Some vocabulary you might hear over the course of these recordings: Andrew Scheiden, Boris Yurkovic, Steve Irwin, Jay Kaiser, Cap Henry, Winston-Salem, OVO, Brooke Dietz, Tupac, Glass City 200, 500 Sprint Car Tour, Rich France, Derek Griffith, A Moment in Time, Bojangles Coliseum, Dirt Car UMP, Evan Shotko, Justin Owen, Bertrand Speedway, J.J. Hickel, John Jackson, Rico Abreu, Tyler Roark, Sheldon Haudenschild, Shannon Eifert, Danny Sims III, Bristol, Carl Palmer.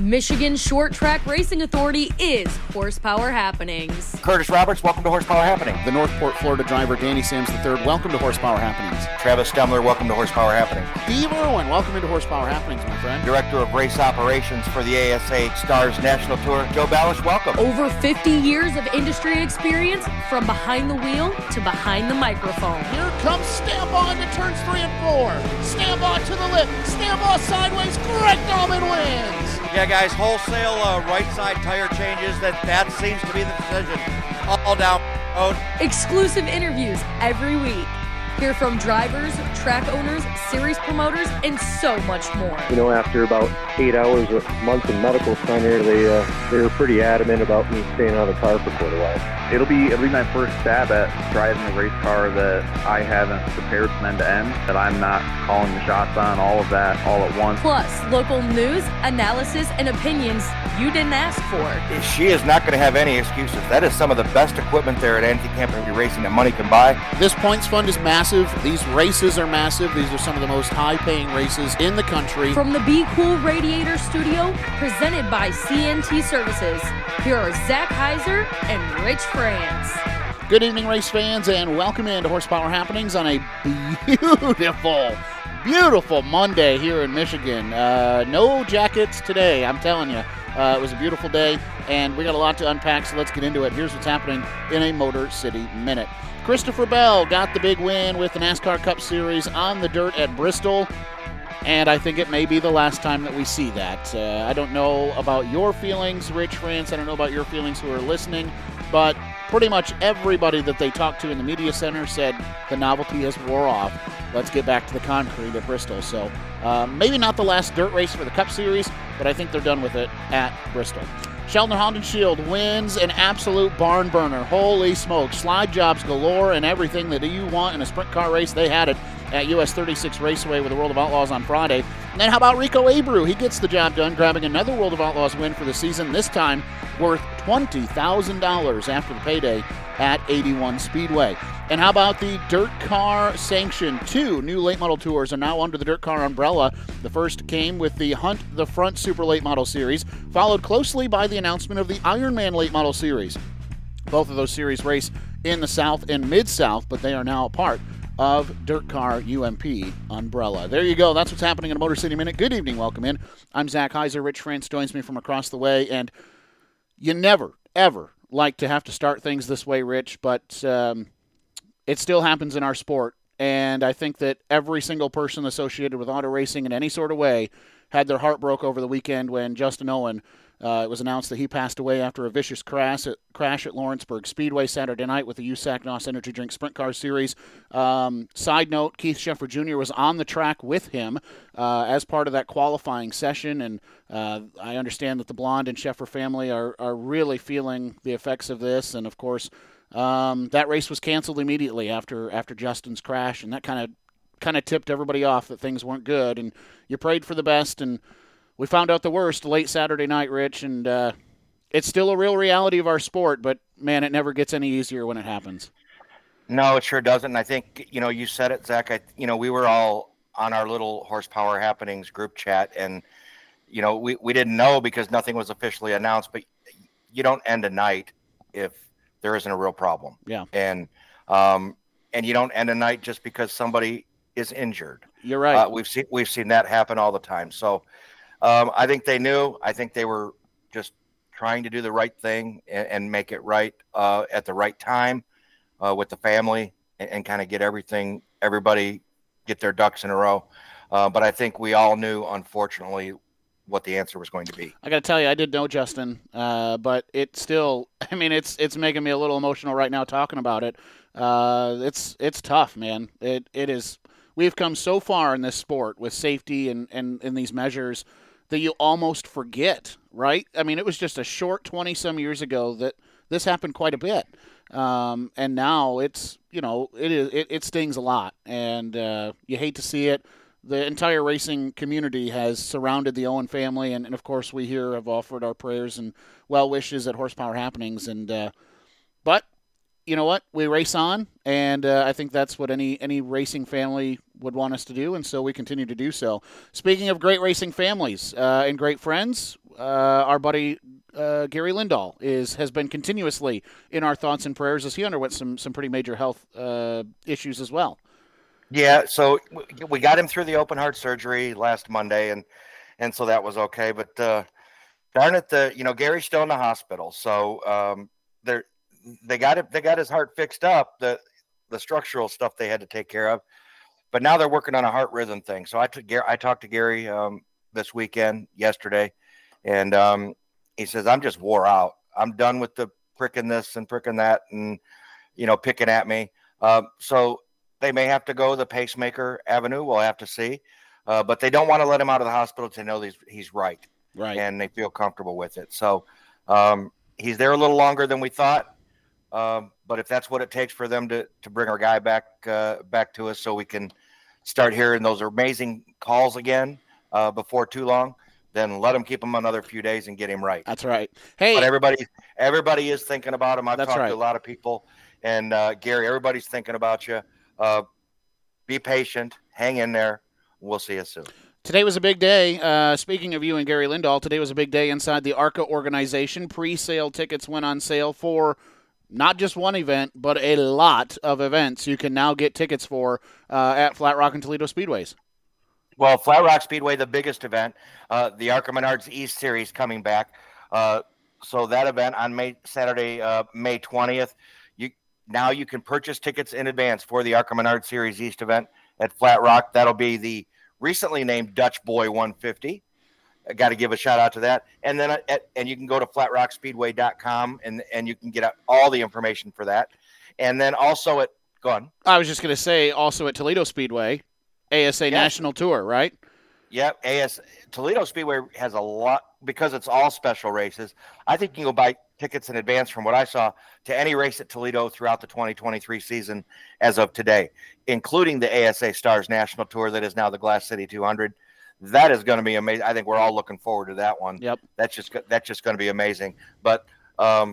Michigan Short Track Racing Authority is Horsepower Happenings. Curtis Roberts, welcome to Horsepower Happenings. The Northport, Florida driver, Danny Sims III, welcome to Horsepower Happenings. Travis Stemmler, welcome to Horsepower Happenings. Steve Irwin, welcome into Horsepower Happenings, my friend. Director of Race Operations for the ASA Stars National Tour, Joe Ballish, welcome. Over 50 years of industry experience, from behind the wheel to behind the microphone. Here comes Stambaugh into turns 3 and 4. Stambaugh to the lip, Stambaugh sideways, Greg Dalman wins. Yeah, guys, wholesale right side tire changes, that seems to be the decision. All down road. Exclusive interviews every week. Hear from drivers, track owners, series promoters, and so much more. You know, after about 8 hours of months in medical center, they were pretty adamant about me staying out of the car for quite a while. It'll be my first stab at driving a race car that I haven't prepared from end to end, that I'm not calling the shots on, all of that, all at once. Plus, local news, analysis, and opinions you didn't ask for. She is not going to have any excuses. That is some of the best equipment there at Attica Raceway Racing that money can buy. This points fund is massive. These races are massive. These are some of the most high-paying races in the country. From the Be Cool Radiator Studio, presented by CNT Services, here are Zach Heiser and Rich France. Good evening, race fans, and welcome into Horsepower Happenings on a beautiful Monday here in Michigan. No jackets today, I'm telling you. It was a beautiful day, and we got a lot to unpack, so let's get into it. Here's what's happening in a Motor City Minute. Christopher Bell got the big win with the NASCAR Cup Series on the dirt at Bristol, and I think it may be the last time that we see that. I don't know about your feelings, Rich France. I don't know about your feelings who are listening, but pretty much everybody that they talked to in the media center said the novelty has wore off. Let's get back to the concrete at Bristol. So maybe not the last dirt race for the Cup Series, but I think they're done with it at Bristol. Sheldon Haudenschild wins an absolute barn burner. Holy smoke. Slide jobs galore and everything that you want in a sprint car race. They had it at US 36 Raceway with the World of Outlaws on Friday. And then how about Rico Abreu? He gets the job done, grabbing another World of Outlaws win for the season, this time worth $20,000 after the payday at 81 Speedway. And how about the Dirt Car Sanction 2? New late model tours are now under the Dirt Car umbrella. The first came with the Hunt the Front Super Late Model Series, followed closely by the announcement of the Ironman Late Model Series. Both of those series race in the South and Mid-South, but they are now a part of Dirt Car UMP umbrella. There you go. That's what's happening in a Motor City Minute. Good evening. Welcome in. I'm Zach Heiser. Rich France joins me from across the way, and you never, ever like to have to start things this way, Rich, but it still happens in our sport, and I think that every single person associated with auto racing in any sort of way had their heart broke over the weekend when Justin Owen, it was announced that he passed away after a vicious crash at Lawrenceburg Speedway Saturday night with the USAC-NOS Energy Drink Sprint Car Series. Side note, Keith Sheffer Jr. was on the track with him as part of that qualifying session, and I understand that the Blonde and Sheffer family are really feeling the effects of this, and of course, that race was canceled immediately after Justin's crash, and that kind of tipped everybody off that things weren't good. And you prayed for the best, and we found out the worst late Saturday night, Rich. And it's still a real reality of our sport, but man, it never gets any easier when it happens. No, it sure doesn't. And I think you said it, Zach. We were all on our little Horsepower Happenings group chat, and we didn't know because nothing was officially announced. But you don't end a night if there isn't a real problem. Yeah. And you don't end a night just because somebody is injured. You're right. We've seen that happen all the time. So I think they knew. I think they were just trying to do the right thing and make it right at the right time with the family and kind of get everybody get their ducks in a row. But I think we all knew, unfortunately, what the answer was going to be. I got to tell you, I did know Justin, but it still, it's making me a little emotional right now talking about it. It's tough, man. It is. We've come so far in this sport with safety and these measures that you almost forget, right? It was just a short 20 some years ago that this happened quite a bit. And now it's, it stings a lot, and you hate to see it. The entire racing community has surrounded the Owen family, and of course we here have offered our prayers and well wishes at Horsepower Happenings. And but you know what? We race on, and I think that's what any racing family would want us to do, and so we continue to do so. Speaking of great racing families and great friends, our buddy Gary Lindahl has been continuously in our thoughts and prayers as he underwent some pretty major health issues as well. Yeah, so we got him through the open heart surgery last Monday, and so that was okay. But darn it, Gary's still in the hospital, so they got his heart fixed up. The structural stuff they had to take care of, but now they're working on a heart rhythm thing. So I talked to Gary this weekend, yesterday, and he says, I'm just wore out. I'm done with the pricking this and pricking that and, picking at me. So they may have to go the pacemaker avenue. We'll have to see. But they don't want to let him out of the hospital to know he's right. Right. And they feel comfortable with it. So he's there a little longer than we thought. But if that's what it takes for them to bring our guy back to us so we can start hearing those amazing calls again before too long, then let him keep him another few days and get him right. That's right. Hey, but everybody is thinking about him. I've talked to a lot of people, and Gary, everybody's thinking about you. Be patient. Hang in there. We'll see you soon. Today was a big day. Speaking of you and Gary Lindahl, today was a big day inside the ARCA organization. Pre-sale tickets went on sale for not just one event, but a lot of events you can now get tickets for at Flat Rock and Toledo Speedways. Well, Flat Rock Speedway, the biggest event, the ARCA Menards East Series coming back. So that event on Saturday, May 20th, now you can purchase tickets in advance for the ARCA Menards Series East event at Flat Rock. That'll be the recently named Dutch Boy 150. I got to give a shout out to that. And then you can go to flatrockspeedway.com and you can get all the information for that. And then also go on. I was just going to say also at Toledo Speedway, ASA National Tour, right? Yep. Toledo Speedway has a lot because it's all special races. I think you can go buy tickets in advance from what I saw to any race at Toledo throughout the 2023 season as of today, including the ASA Stars National Tour that is now the Glass City 200. That is going to be amazing. I think we're all looking forward to that one. Yep. That's just going to be amazing. But, a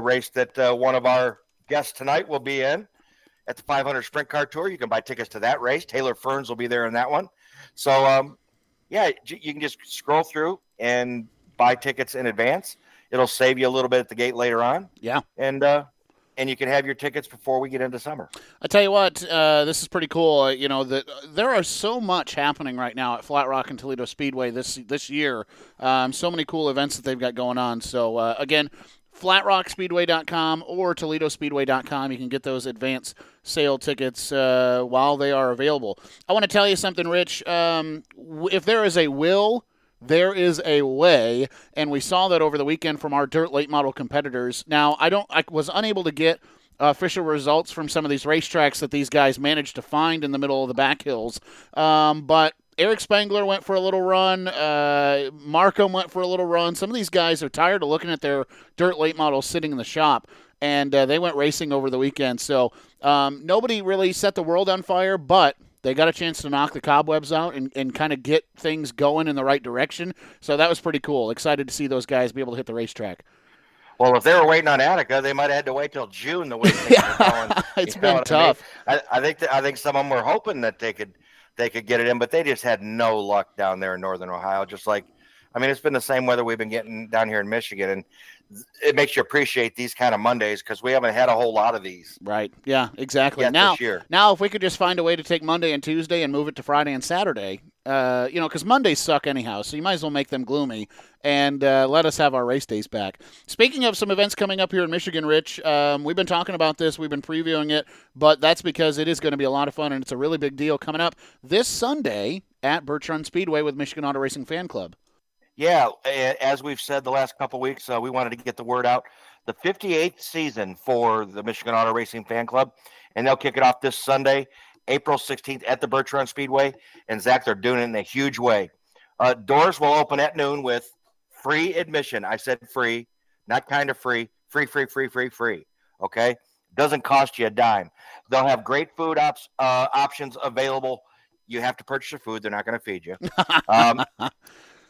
race that one of our guests tonight will be in at the 500 Sprint Car Tour. You can buy tickets to that race. Taylor Ferns will be there in that one. So, you can just scroll through and buy tickets in advance. It'll save you a little bit at the gate later on. Yeah. And you can have your tickets before we get into summer. I tell you what, this is pretty cool. There are so much happening right now at Flat Rock and Toledo Speedway this year. So many cool events that they've got going on. So, again, flatrockspeedway.com or toledospeedway.com. You can get those advance sale tickets while they are available. I want to tell you something, Rich. If there is a will, there is a way, and we saw that over the weekend from our dirt late model competitors. Now, I was unable to get official results from some of these racetracks that these guys managed to find in the middle of the back hills. But Eric Spangler went for a little run. Markham went for a little run. Some of these guys are tired of looking at their dirt late models sitting in the shop, and they went racing over the weekend. So nobody really set the world on fire, but they got a chance to knock the cobwebs out and kind of get things going in the right direction. So that was pretty cool. Excited to see those guys be able to hit the racetrack. Well, if they were waiting on Attica, they might have had to wait till June the way things were going. It's been tough. I think some of them were hoping that they could get it in, but they just had no luck down there in northern Ohio. Just like, it's been the same weather we've been getting down here in Michigan, and it makes you appreciate these kind of Mondays because we haven't had a whole lot of these. Right. Yeah, exactly. Now if we could just find a way to take Monday and Tuesday and move it to Friday and Saturday, because Mondays suck anyhow, so you might as well make them gloomy and let us have our race days back. Speaking of some events coming up here in Michigan, Rich, we've been talking about this. We've been previewing it, but that's because it is going to be a lot of fun, and it's a really big deal coming up this Sunday at Birch Run Speedway with Michigan Auto Racing Fan Club. Yeah, as we've said the last couple of weeks, we wanted to get the word out. The 58th season for the Michigan Auto Racing Fan Club, and they'll kick it off this Sunday, April 16th at the Bertrand Speedway. And, Zach, they're doing it in a huge way. Doors will open at noon with free admission. I said free, not kind of free. Free, free, free, free, free, okay? Doesn't cost you a dime. They'll have great food options available. You have to purchase your food. They're not going to feed you.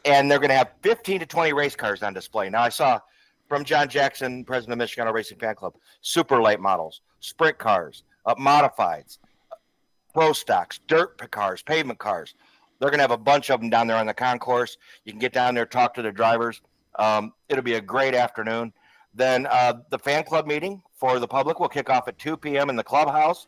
And they're going to have 15 to 20 race cars on display. Now, I saw from John Jackson, president of Michigan Auto Racing Fan Club, super late models, sprint cars, modifieds, pro stocks, dirt cars, pavement cars, They're going to have a bunch of them down there on the concourse. You can get down there, talk to their drivers. It'll be a great afternoon. Then the fan club meeting for the public will kick off at 2 p.m. in the clubhouse,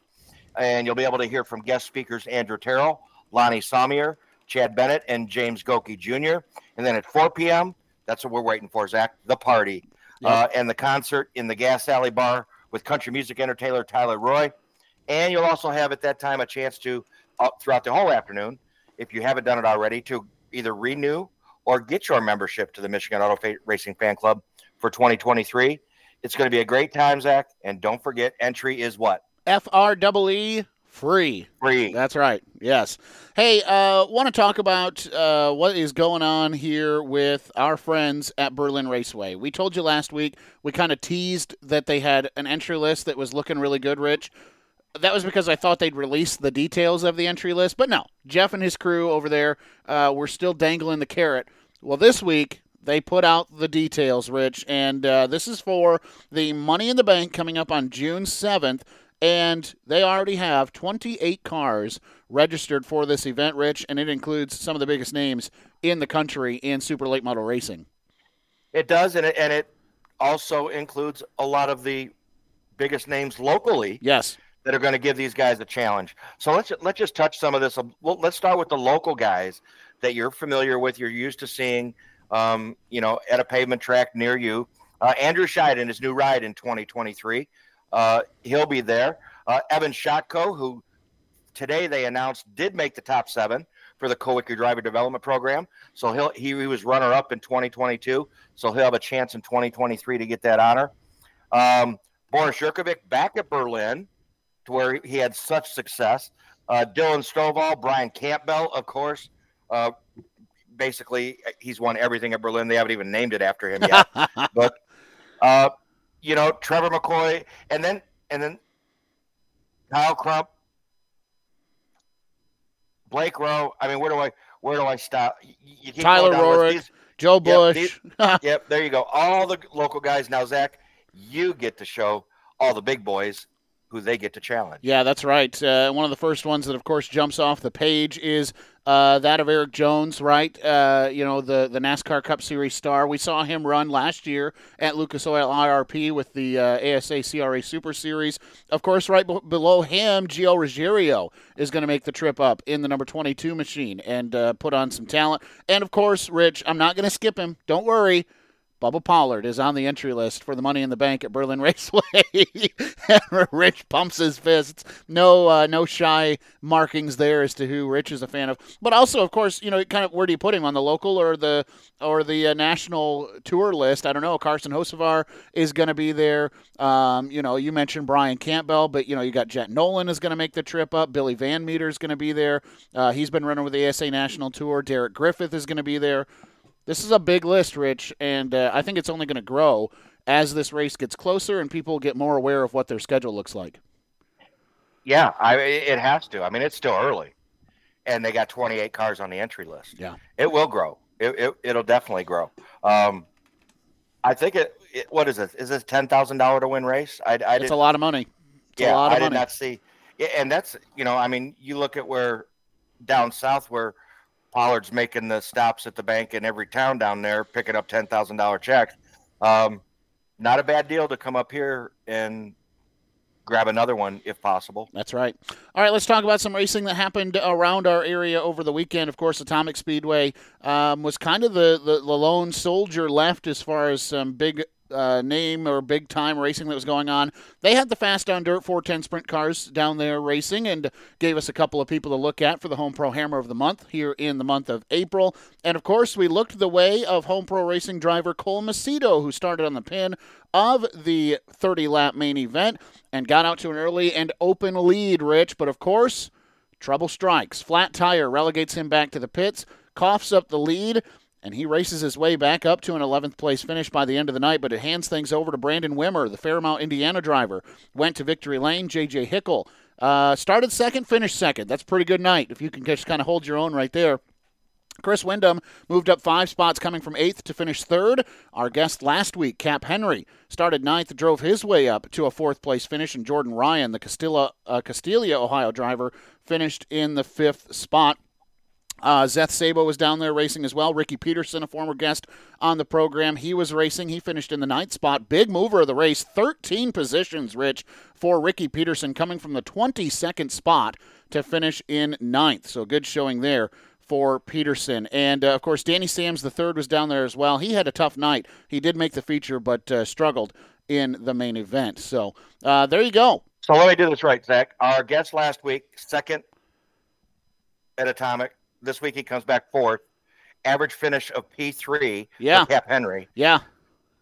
and you'll be able to hear from guest speakers Andrew Terrell, Lonnie Saumier, Chad Bennett, and James Goki Jr. And then at 4 p.m., that's what we're waiting for, Zach, the party. Yep. And the concert in the Gas Alley Bar with country music entertainer Tyler Roy. And you'll also have at that time a chance to, throughout the whole afternoon, if you haven't done it already, to either renew or get your membership to the Michigan Auto Racing Fan Club for 2023. It's going to be a great time, Zach. And don't forget, entry is what? F-R-E-E. Free. That's right. Yes. Hey, want to talk about what is going on here with our friends at Berlin Raceway. We told you last week, we kind of teased that they had an entry list that was looking really good, Rich. That was because I thought they'd release the details of the entry list, but no. Jeff and his crew over there were still dangling the carrot. Well, this week, they put out the details, Rich, and this is for the Money in the Bank coming up on June 7th. And they already have 28 cars registered for this event, Rich, and it includes some of the biggest names in the country in super late model racing. It does, and it also includes a lot of the biggest names locally. Yes, that are going to give these guys a challenge. So let's just touch some of this. Let's start with the local guys that you're familiar with, you're used to seeing, at a pavement track near you. Andrew Scheiden, his new ride in 2023. He'll be there. Evan Shotko, who today they announced did make the top 7 for the Cowicker Driver Development Program. So he was runner-up in 2022, so he'll have a chance in 2023 to get that honor. Boris Yurkovic back at Berlin, to where he had such success. Dylan Stovall, Brian Campbell, of course. Basically, he's won everything at Berlin. They haven't even named it after him yet. But... Trevor McCoy, and then Kyle Crump, Blake Rowe. I mean, where do I stop? You keep Tyler Roark, Joe Bush. Yep, there you go. All the local guys. Now, Zach, you get to show all the big boys who they get to challenge. Yeah, that's right. One of the first ones that, of course, jumps off the page is that of Eric Jones, right? The NASCAR Cup Series star. We saw him run last year at Lucas Oil IRP with the ASA CRA Super Series. Of course, right below him, Gio Ruggiero is going to make the trip up in the number 22 machine and put on some talent. And, of course, Rich, I'm not going to skip him. Don't worry. Bubba Pollard is on the entry list for the Money in the Bank at Berlin Raceway. Rich pumps his fists. No shy markings there as to who Rich is a fan of. But also, of course, kind of where do you put him, on the local or the national tour list? I don't know. Carson Hocevar is going to be there. You mentioned Brian Campbell, but you got Jet Nolan is going to make the trip up. Billy Van Meter is going to be there. He's been running with the ASA National Tour. Derek Griffith is going to be there. This is a big list, Rich, and I think it's only going to grow as this race gets closer and people get more aware of what their schedule looks like. Yeah, it has to. I mean, it's still early, and they got 28 cars on the entry list. Yeah, it will grow. It'll definitely grow. I think it. What is this? Is this $10,000 to win race? It's a lot of money. Did not see. And that's you look at where down south where Pollard's making the stops at the bank in every town down there, picking up $10,000 checks. Not a bad deal to come up here and grab another one if possible. That's right. All right, let's talk about some racing that happened around our area over the weekend. Of course, Atomic Speedway was kind of the lone soldier left as far as some big name or big time racing that was going on. They had the Fast on Dirt 410 Sprint cars down there racing and gave us a couple of people to look at for the Home Pro Hammer of the Month here in the month of April. And of course, we looked the way of Home Pro Racing driver Cole Macedo, who started on the pin of the 30-lap main event and got out to an early and open lead, Rich. But of course, trouble strikes. Flat tire relegates him back to the pits, coughs up the lead, and he races his way back up to an 11th place finish by the end of the night, but it hands things over to Brandon Wimmer, the Fairmount, Indiana driver. Went to victory lane. J.J. Hickel started second, finished second. That's a pretty good night if you can just kind of hold your own right there. Chris Wyndham moved up 5 spots, coming from 8th to finish 3rd. Our guest last week, Cap Henry, started 9th, drove his way up to a 4th place finish, and Jordan Ryan, the Castalia, Ohio driver, finished in the 5th spot. Seth Sabo was down there racing as well. Ricky Peterson, a former guest on the program, he was racing. He finished in the 9th spot. Big mover of the race, 13 positions, Rich, for Ricky Peterson, coming from the 22nd spot to finish in 9th. So good showing there for Peterson. And, of course, Danny Sims III was down there as well. He had a tough night. He did make the feature but struggled in the main event. So there you go. So let me do this right, Zach. Our guest last week, second at Atomic. This week he comes back fourth. Average finish of P3 for Cap Henry. Yeah.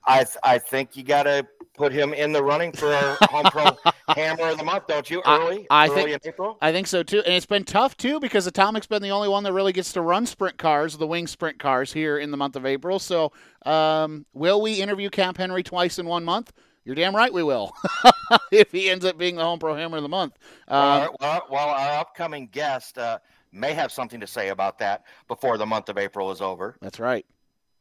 I think you got to put him in the running for our Home Pro Hammer of the Month, don't you? Early in April? I think so, too. And it's been tough, too, because Atomic's been the only one that really gets to run sprint cars, the wing sprint cars, here in the month of April. So will we interview Cap Henry twice in 1 month? You're damn right we will, if he ends up being the Home Pro Hammer of the Month. Well, our upcoming guest may have something to say about that before the month of April is over. That's right.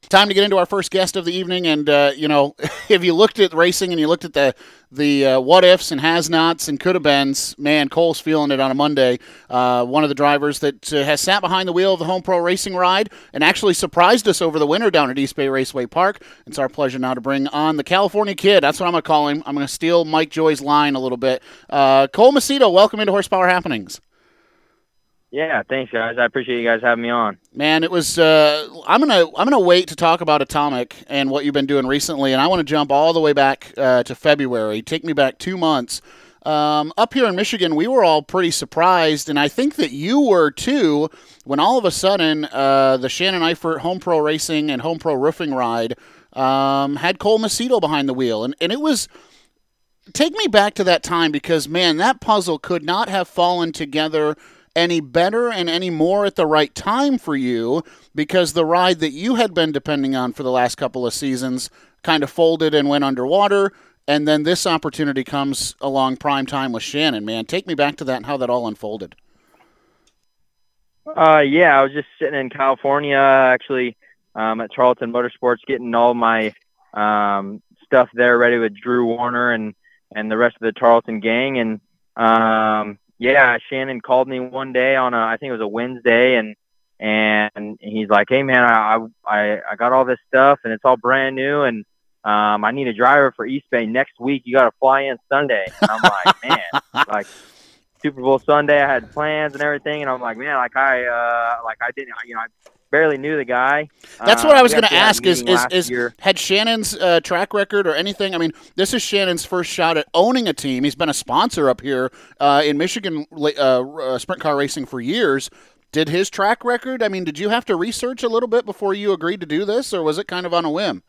Time to get into our first guest of the evening, and, if you looked at racing and you looked at the what-ifs and has-nots and could-have-beens, man, Cole's feeling it on a Monday. One of the drivers that has sat behind the wheel of the Home Pro Racing ride and actually surprised us over the winter down at East Bay Raceway Park. It's our pleasure now to bring on the California Kid. That's what I'm going to call him. I'm going to steal Mike Joy's line a little bit. Cole Macedo, welcome into Horsepower Happenings. Yeah, thanks, guys. I appreciate you guys having me on. Man, it was I'm gonna wait to talk about Atomic and what you've been doing recently, and I want to jump all the way back to February. Take me back 2 months. Up here in Michigan, we were all pretty surprised, and I think that you were too, when all of a sudden the Shannon Eifert Home Pro Racing and Home Pro Roofing ride had Cole Macedo behind the wheel, and it was. Take me back to that time because, man, that puzzle could not have fallen together any better and any more at the right time for you, because the ride that you had been depending on for the last couple of seasons kind of folded and went underwater, and then this opportunity comes along prime time with Shannon. Man, take me back to that and how that all unfolded. I was just sitting in California, actually, at Charlton Motorsports, getting all my stuff there ready with Drew Warner and the rest of the Charlton gang, and yeah, Shannon called me one day on I think it was a Wednesday, and he's like, "Hey man, I got all this stuff and it's all brand new, and I need a driver for East Bay next week. You got to fly in Sunday." And I'm like, "Man, like Super Bowl Sunday, I had plans and everything." And I'm like, "Man, I barely knew the guy." That's what I was going to ask is had Shannon's track record or anything? I mean, this is Shannon's first shot at owning a team. He's been a sponsor up here in Michigan sprint car racing for years. Did his track record, I mean, did you have to research a little bit before you agreed to do this, or was it kind of on a whim?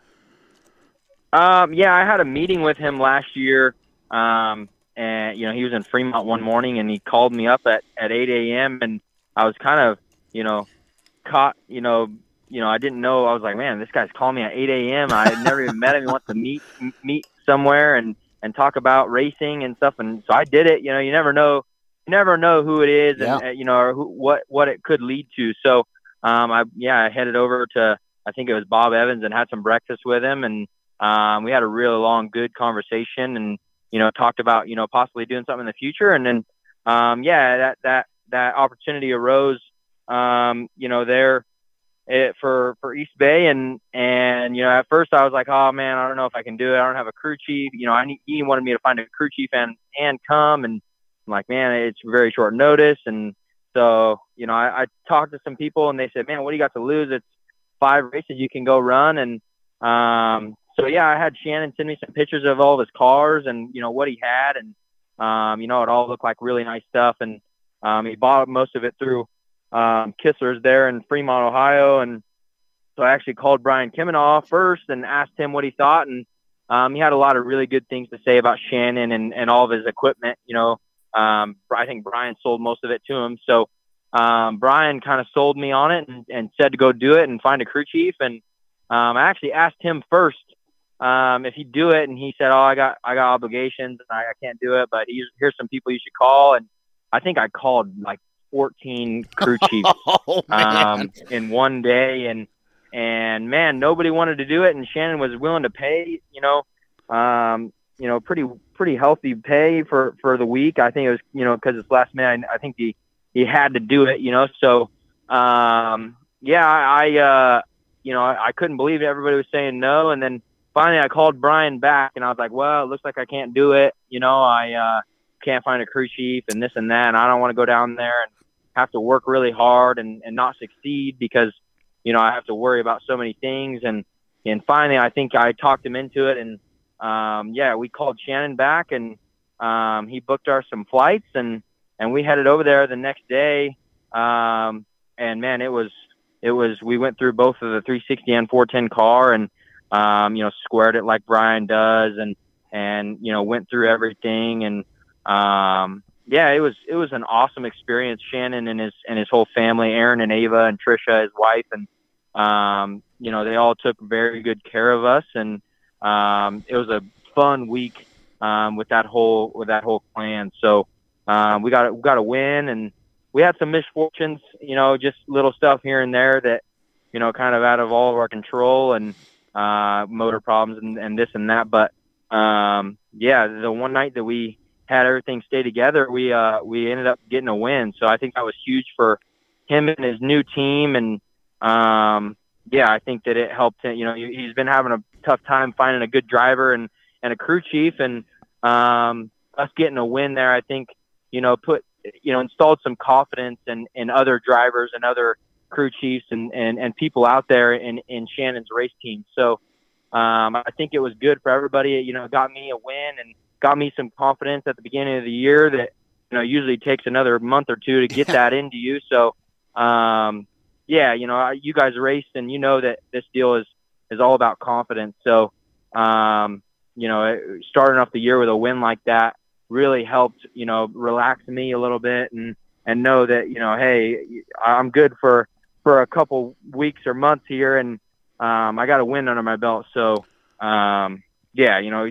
I had a meeting with him last year. And, you know, he was in Fremont one morning and he called me up at 8 a.m. and I was kind of, caught, I didn't know. I was like, man, this guy's calling me at 8 a.m. I had never even met him. He wants to meet somewhere and talk about racing and stuff. And so I did it. You know, you never know who it is, and or what it could lead to. So, I headed over to, I think it was Bob Evans, and had some breakfast with him. And we had a really long, good conversation, and talked about possibly doing something in the future. And then, that opportunity arose. There for East Bay. And at first I was like, oh man, I don't know if I can do it. I don't have a crew chief. He wanted me to find a crew chief and come. And I'm like, man, it's very short notice. And so, I talked to some people and they said, man, what do you got to lose? It's 5 races you can go run. And, I had Shannon send me some pictures of all of his cars and, what he had. And, it all looked like really nice stuff. And, he bought most of it through Kissler's there in Fremont, Ohio. And so I actually called Brian Kimenoff first and asked him what he thought. And he had a lot of really good things to say about Shannon and all of his equipment. I think Brian sold most of it to him. So Brian kind of sold me on it and said to go do it and find a crew chief. And I actually asked him first if he'd do it. And he said, oh, I got obligations and I can't do it, but here's some people you should call. And I think I called like 14 crew chiefs in one day, and man, nobody wanted to do it, and Shannon was willing to pay, pretty healthy pay for the week. I think it was because it's last minute. I think he had to do it, so I couldn't believe it. Everybody was saying no. And then finally I called Brian back and I was like, well, it looks like I can't do it. You know, I can't find a crew chief and this and that. And I don't want to go down there and have to work really hard and not succeed because, you know, I have to worry about so many things. And finally, I think I talked him into it. And, we called Shannon back and he booked us some flights and we headed over there the next day. We went through both of the 360 and 410 car and, squared it like Brian does and went through everything. And, it was an awesome experience. Shannon and his whole family, Aaron and Ava and Trisha, his wife. And, they all took very good care of us. And, it was a fun week, with that whole clan. So, we got a win and we had some misfortunes, just little stuff here and there that, kind of out of all of our control and, motor problems and this and that. But, the one night that we had everything stay together, we ended up getting a win. So I think that was huge for him and his new team. And, I think that it helped him. He's been having a tough time finding a good driver and a crew chief, and us getting a win there, I think, installed some confidence in other drivers and other crew chiefs and people out there in Shannon's race team. So I think it was good for everybody. It got me a win and got me some confidence at the beginning of the year that, usually takes another month or two to get that into you. So you guys raced and that this deal is all about confidence. So, starting off the year with a win like that really helped, relax me a little bit and know that, hey, I'm good for a couple weeks or months here. And I got a win under my belt. So, sometimes you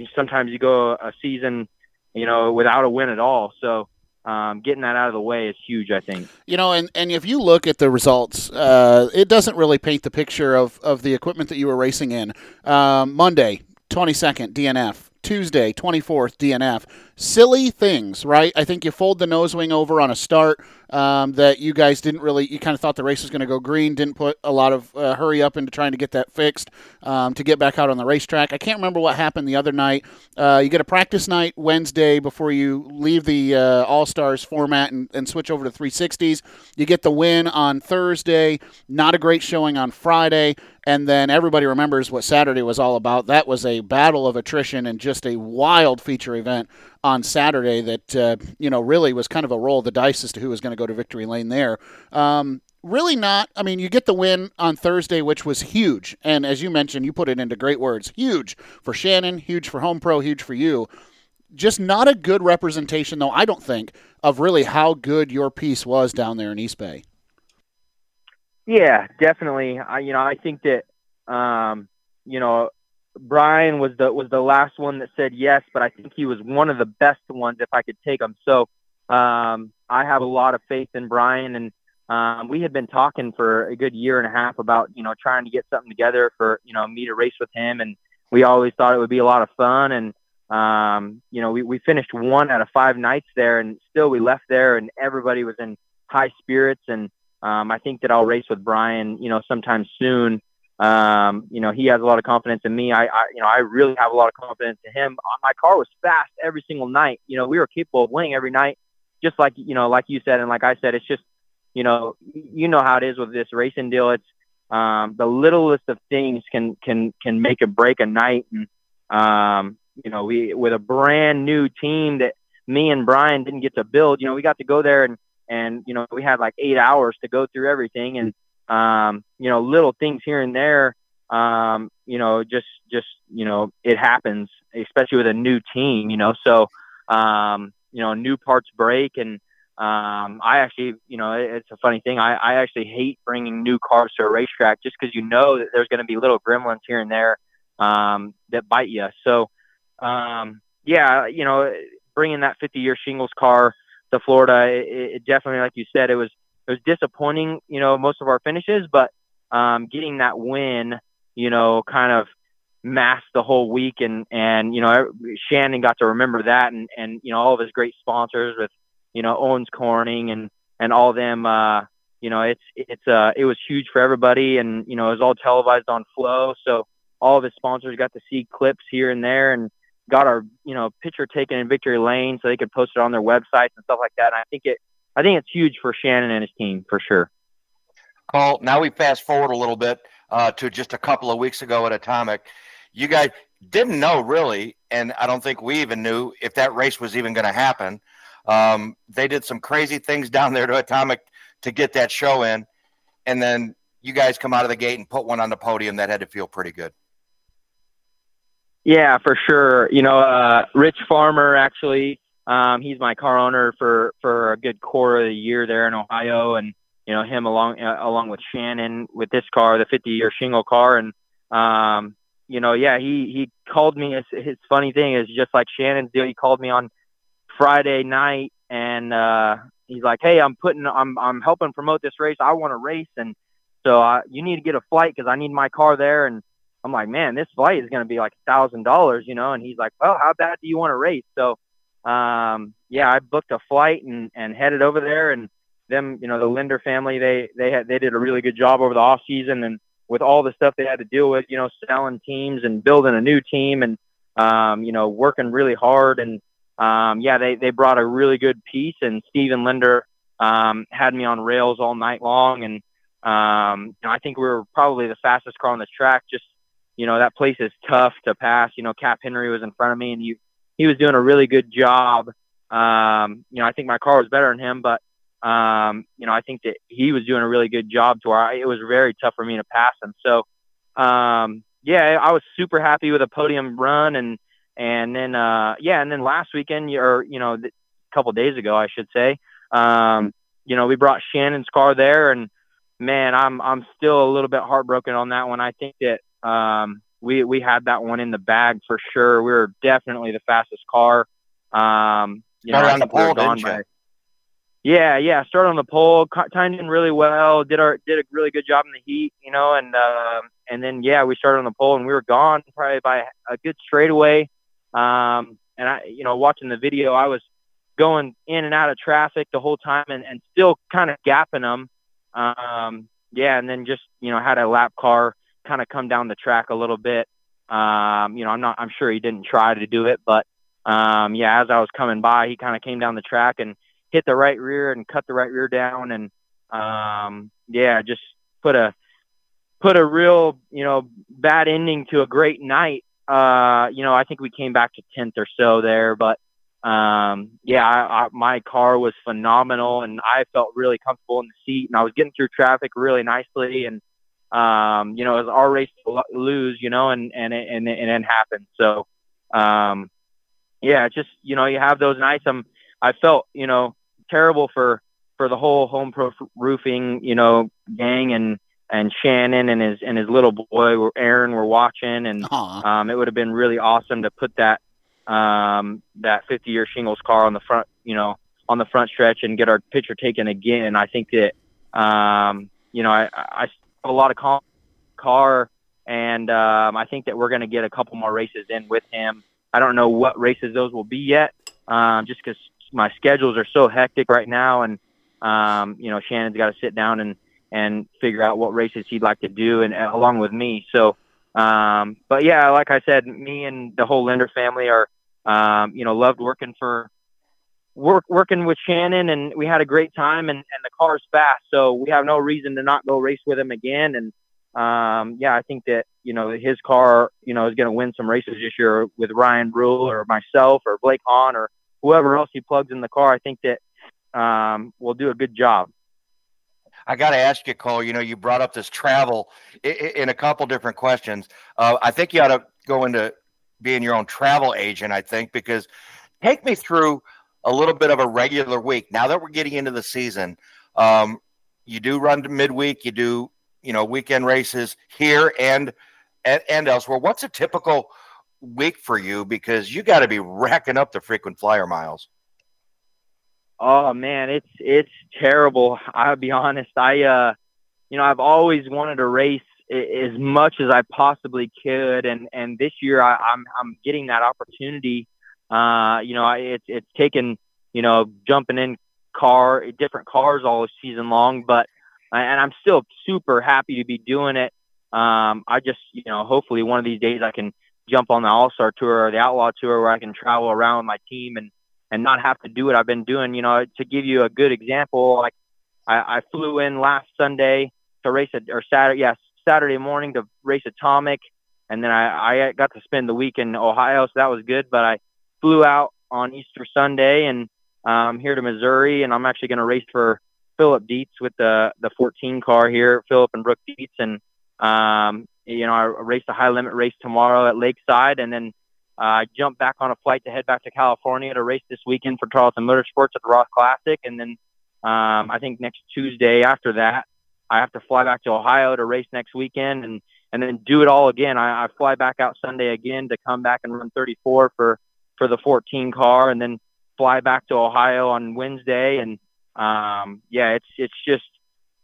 go a season, without a win at all. So getting that out of the way is huge, I think. And if you look at the results, it doesn't really paint the picture of the equipment that you were racing in. Monday, 22nd, DNF. Tuesday, 24th, DNF. Silly things, right? I think you fold the nosewing over on a start that you guys didn't really, you kind of thought the race was going to go green, didn't put a lot of hurry up into trying to get that fixed to get back out on the racetrack. I can't remember what happened the other night. You get a practice night Wednesday before you leave the All-Stars format and switch over to 360s. You get the win on Thursday, not a great showing on Friday, and then everybody remembers what Saturday was all about. That was a battle of attrition and just a wild feature event on Saturday that, really was kind of a roll of the dice as to who was going to go to victory lane there. You get the win on Thursday, which was huge. And as you mentioned, you put it into great words, huge for Shannon, huge for Home Pro, huge for you. Just not a good representation, though, I don't think, of really how good your piece was down there in East Bay. Yeah, definitely. I think that, Brian was the last one that said yes, but I think he was one of the best ones if I could take him. So I have a lot of faith in Brian, and we had been talking for a good year and a half about trying to get something together for me to race with him, and we always thought it would be a lot of fun. And we finished one out of five nights there, and still we left there, and everybody was in high spirits. And I think that I'll race with Brian, sometime soon. He has a lot of confidence in me. I really have a lot of confidence in him. My car was fast every single night. We were capable of winning every night, just like you said, and like I said, it's just, how it is with this racing deal. It's, the littlest of things can make or break a night. And, we, with a brand new team that me and Brian didn't get to build, we got to go there and we had like 8 hours to go through everything. And, little things here and there, it happens, especially with a new team, so, new parts break. And, I actually, it's a funny thing. I actually hate bringing new cars to a racetrack just cause that there's going to be little gremlins here and there, that bite you. So, bringing that 50-year shingles car to Florida, it definitely, like you said, it was disappointing, most of our finishes, but getting that win, kind of masked the whole week. And Shannon got to remember that and all of his great sponsors with, Owens Corning and all them, you know, it was huge for everybody, and, you know, it was all televised on Flow. So all of his sponsors got to see clips here and there, and got our, you know, picture taken in Victory Lane so they could post it on their websites and stuff like that. And I think it's huge for Shannon and his team for sure. Well, now we fast forward a little bit to just a couple of weeks ago at Atomic. You guys didn't know really, and I don't think we even knew if that race was even going to happen. They did some crazy things down there to Atomic to get that show in, and then you guys come out of the gate and put one on the podium that had to feel pretty good. Yeah, for sure. You know, Rich Farmer, actually, he's my car owner for a good quarter of the year there in Ohio. And, you know, him along with Shannon with this car, the 50-year shingle car. And, you know, yeah, he called me. His funny thing is, just like Shannon's deal, he called me on Friday night, and he's like, hey, I'm helping promote this race. I want to race. And so you need to get a flight because I need my car there. And I'm like, man, this flight is going to be like $1,000, you know? And he's like, well, how bad do you want to race? So, yeah, I booked a flight and headed over there, and them, you know, the Linder family, they did a really good job over the off season, and with all the stuff they had to deal with, you know, selling teams and building a new team, and, you know, working really hard. And, yeah, they brought a really good piece, and Steven Linder, had me on rails all night long. And, you know, I think we were probably the fastest car on the track. Just, you know, that place is tough to pass. You know, Cap Henry was in front of me, and he was doing a really good job. You know, I think my car was better than him, but, you know, I think that he was doing a really good job to where it was very tough for me to pass him. So, yeah, I was super happy with a podium run. And then, yeah, and then last weekend, or, you know, a couple days ago, I should say, you know, we brought Shannon's car there, and, man, I'm still a little bit heartbroken on that one. I think that, we had that one in the bag for sure. We were definitely the fastest car. You know, on the pole, yeah. Started on the pole, timed in really well. Did a really good job in the heat, you know. And then yeah, we started on the pole, and we were gone probably by a good straightaway. And I, you know, watching the video, I was going in and out of traffic the whole time, and still kind of gapping them. Yeah, and then just, you know, had a lap car kind of come down the track a little bit. You know, I'm sure he didn't try to do it, but yeah, as I was coming by, he kind of came down the track and hit the right rear and cut the right rear down, and yeah, just put a real, you know, bad ending to a great night. You know, I think we came back to 10th or so there, but yeah, I my car was phenomenal, and I felt really comfortable in the seat, and I was getting through traffic really nicely, and you know, it was our race to lose, you know, and it happened. So, yeah, it's just, you know, you have those nights. I felt, you know, terrible for the whole Home Pro Roofing, you know, gang, and Shannon and his little boy, Aaron, were watching. And, aww. It would have been really awesome to put that, that 50-year shingles car on the front, you know, on the front stretch, and get our picture taken again. I think that, you know, I a lot of car, and I think that we're going to get a couple more races in with him. I don't know what races those will be yet, just because my schedules are so hectic right now, and you know, Shannon's got to sit down and figure out what races he'd like to do, and along with me. So, but yeah, like I said, me and the whole Linder family are, you know, loved working with Shannon, and we had a great time, and the car's fast, so we have no reason to not go race with him again. And yeah, I think that, you know, his car, you know, is going to win some races this year with Ryan Rule or myself or Blake Hahn or whoever else he plugs in the car. I think that we'll do a good job. I got to ask you, Cole, you know, you brought up this travel in a couple different questions. I think you ought to go into being your own travel agent, I think, because take me through a little bit of a regular week. Now that we're getting into the season, you do run to midweek, you do, you know, weekend races here and elsewhere. What's a typical week for you? Because you got to be racking up the frequent flyer miles. Oh man, it's terrible. I'll be honest. I you know, I've always wanted to race as much as I possibly could. And this year I'm getting that opportunity. You know, it's taken, you know, jumping in different cars all season long, but and I'm still super happy to be doing it. I just, you know, hopefully one of these days I can jump on the All-Star Tour or the Outlaw Tour where I can travel around with my team and not have to do what I've been doing. You know, to give you a good example, like I flew in last Sunday to race Saturday morning to race Atomic. And then I got to spend the week in Ohio, so that was good. But I flew out on Easter Sunday and here to Missouri, and I'm actually going to race for Philip Dietz with the 14 car here, Philip and Brooke Dietz. And, you know, I race the high-limit race tomorrow at Lakeside, and then I jump back on a flight to head back to California to race this weekend for Charleston Motorsports at the Roth Classic. And then I think next Tuesday after that, I have to fly back to Ohio to race next weekend and then do it all again. I fly back out Sunday again to come back and run 34 for the 14 car, and then fly back to Ohio on Wednesday. And, it's just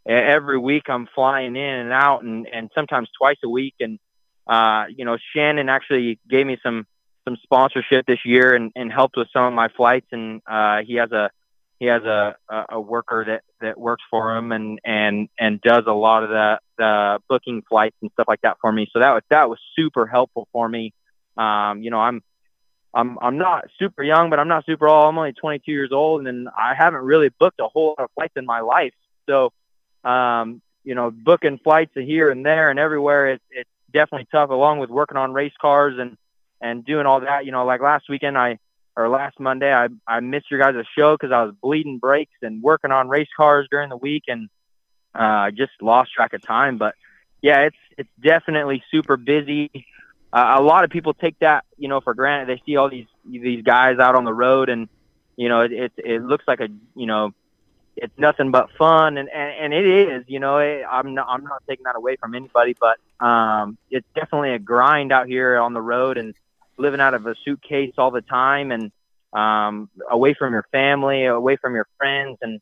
every week I'm flying in and out and sometimes twice a week. And, you know, Shannon actually gave me some sponsorship this year and helped with some of my flights. And he has a worker that works for him and does a lot of the booking flights and stuff like that for me. So that was super helpful for me. You know, I'm not super young, but I'm not super old. I'm only 22 years old, and I haven't really booked a whole lot of flights in my life. So, you know, booking flights here and there and everywhere, it's definitely tough, along with working on race cars and doing all that. You know, like last Monday, I missed your guys' show because I was bleeding brakes and working on race cars during the week, and I just lost track of time. But, yeah, it's definitely super busy. A lot of people take that, you know, for granted. They see all these guys out on the road, and, you know, it looks like a, you know, it's nothing but fun, and it is. You know, I'm not taking that away from anybody, but it's definitely a grind out here on the road and living out of a suitcase all the time and away from your family, away from your friends. And,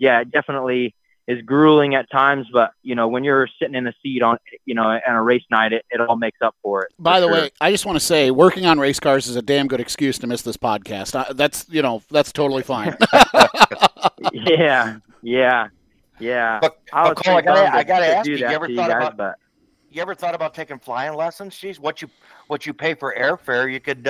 it definitely is grueling at times. But, you know, when you're sitting in the seat on, you know, on a race night, it all makes up for it. By the way, I just want to say working on race cars is a damn good excuse to miss this podcast. That's totally fine. Yeah. But, Cole, I gotta ask you, you ever thought about taking flying lessons? Jeez, what you pay for airfare, you could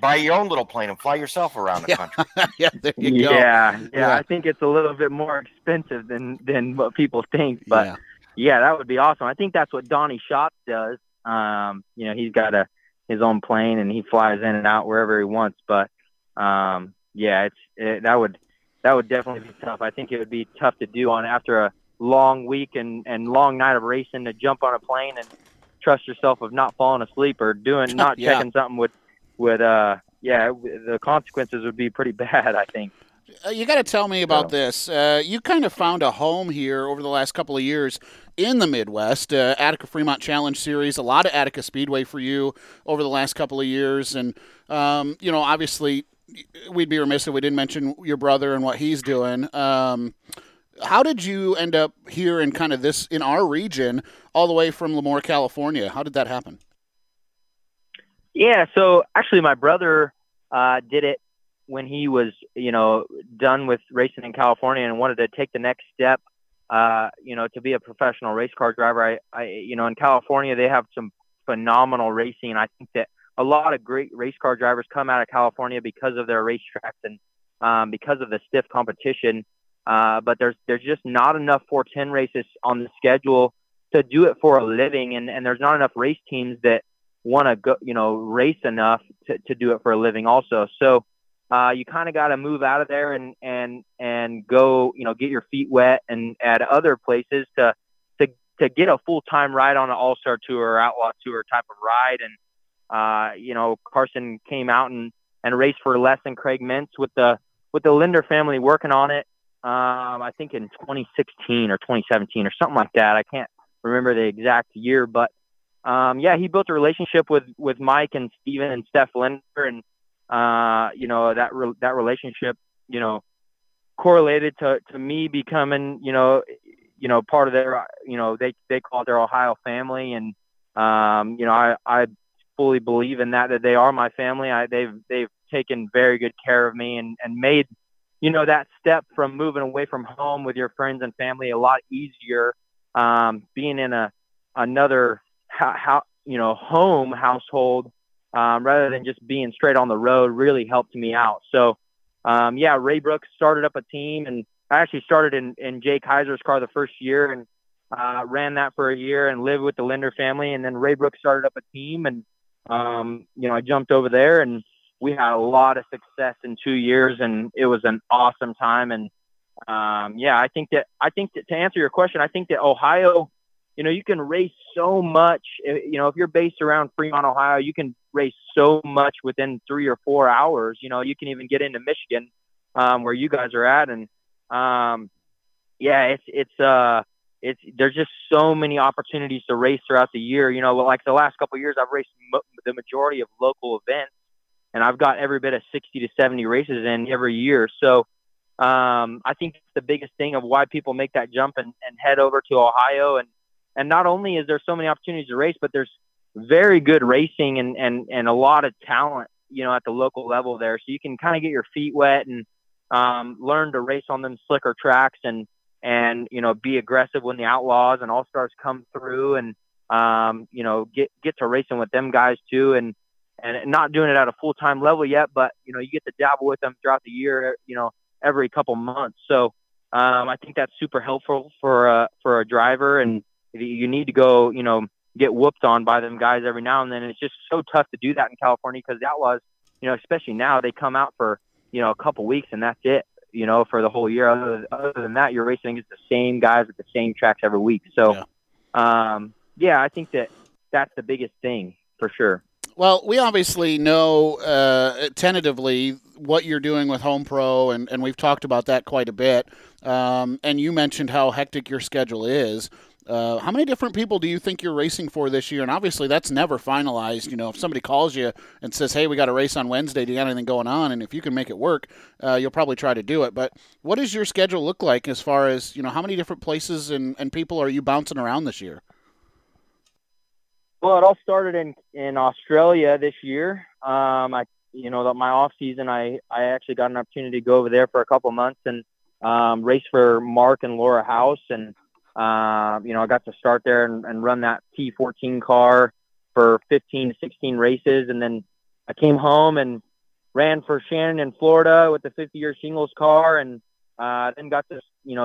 buy your own little plane and fly yourself around the country. Yeah, there you go. Yeah, I think it's a little bit more expensive than what people think. But, yeah, that would be awesome. I think that's what Donnie Schatz does. You know, he's got his own plane, and he flies in and out wherever he wants. But, that would definitely be tough. I think it would be tough to do after a long week and long night of racing, to jump on a plane and trust yourself of not falling asleep or checking something with the consequences would be pretty bad, I think. You got to tell me about this. You kind of found a home here over the last couple of years in the Midwest, Attica Fremont Challenge Series, a lot of Attica Speedway for you over the last couple of years. And, you know, obviously we'd be remiss if we didn't mention your brother and what he's doing. How did you end up here in kind of this, in our region, all the way from Lemoore, California? How did that happen? Yeah, so actually my brother did it when he was, you know, done with racing in California and wanted to take the next step, you know, to be a professional race car driver. I you know, in California, they have some phenomenal racing. I think that a lot of great race car drivers come out of California because of their racetracks and because of the stiff competition. But there's just not enough 410 races on the schedule to do it for a living. And there's not enough race teams that want to go, you know, race enough to do it for a living also. So, you kind of got to move out of there and go, you know, get your feet wet and at other places to get a full-time ride on an All-Star Tour or Outlaw Tour type of ride. And, you know, Carson came out and raced for Les and Craig Mintz with the Linder family working on it. I think in 2016 or 2017 or something like that. I can't remember the exact year, but he built a relationship with Mike and Steven and Steph Linder, and you know, that relationship, you know, correlated to me becoming, you know, part of their, you know, they call it their Ohio family, and you know, I fully believe in that they are my family. They've taken very good care of me and made. you know, that step from moving away from home with your friends and family a lot easier, being in another home household, rather than just being straight on the road, really helped me out. So, Ray Brooks started up a team, and I actually started in Jay Kaiser's car the first year and ran that for a year and lived with the Linder family. And then Ray Brooks started up a team, and, I jumped over there, and we had a lot of success in 2 years, and it was an awesome time. And, I think that to answer your question, I think that Ohio, you can race so much, if you're based around Fremont, Ohio, you can race so much within 3 or 4 hours. You can even get into Michigan, where you guys are at. And, it's there's just so many opportunities to race throughout the year. Like the last couple of years, I've raced the majority of local events, and I've got every bit of 60 to 70 races in every year. So, I think it's the biggest thing of why people make that jump and head over to Ohio. And not only is there so many opportunities to race, but there's very good racing and a lot of talent, at the local level there. So you can kind of get your feet wet and learn to race on them slicker tracks and be aggressive when the Outlaws and All-Stars come through and, get to racing with them guys too. And not doing it at a full-time level yet, but, you get to dabble with them throughout the year, every couple months. So I think that's super helpful for a driver, and you need to go, get whooped on by them guys every now and then. It's just so tough to do that in California because the Outlaws, especially now, they come out for, a couple weeks and that's it, for the whole year. Other than that, you're racing against the same guys at the same tracks every week. So, I think that that's the biggest thing for sure. Well, we obviously know tentatively what you're doing with Home Pro, and we've talked about that quite a bit. And you mentioned how hectic your schedule is. How many different people do you think you're racing for this year? And obviously that's never finalized. If somebody calls you and says, hey, we got a race on Wednesday, do you got anything going on? And if you can make it work, you'll probably try to do it. But what does your schedule look like as far as, how many different places and people are you bouncing around this year? Well, it all started in Australia this year. My off season, I actually got an opportunity to go over there for a couple months and race for Mark and Laura House. And, I got to start there and run that T14 car for 15, 16 races. And then I came home and ran for Shannon in Florida with the 50-year singles car. And then got to,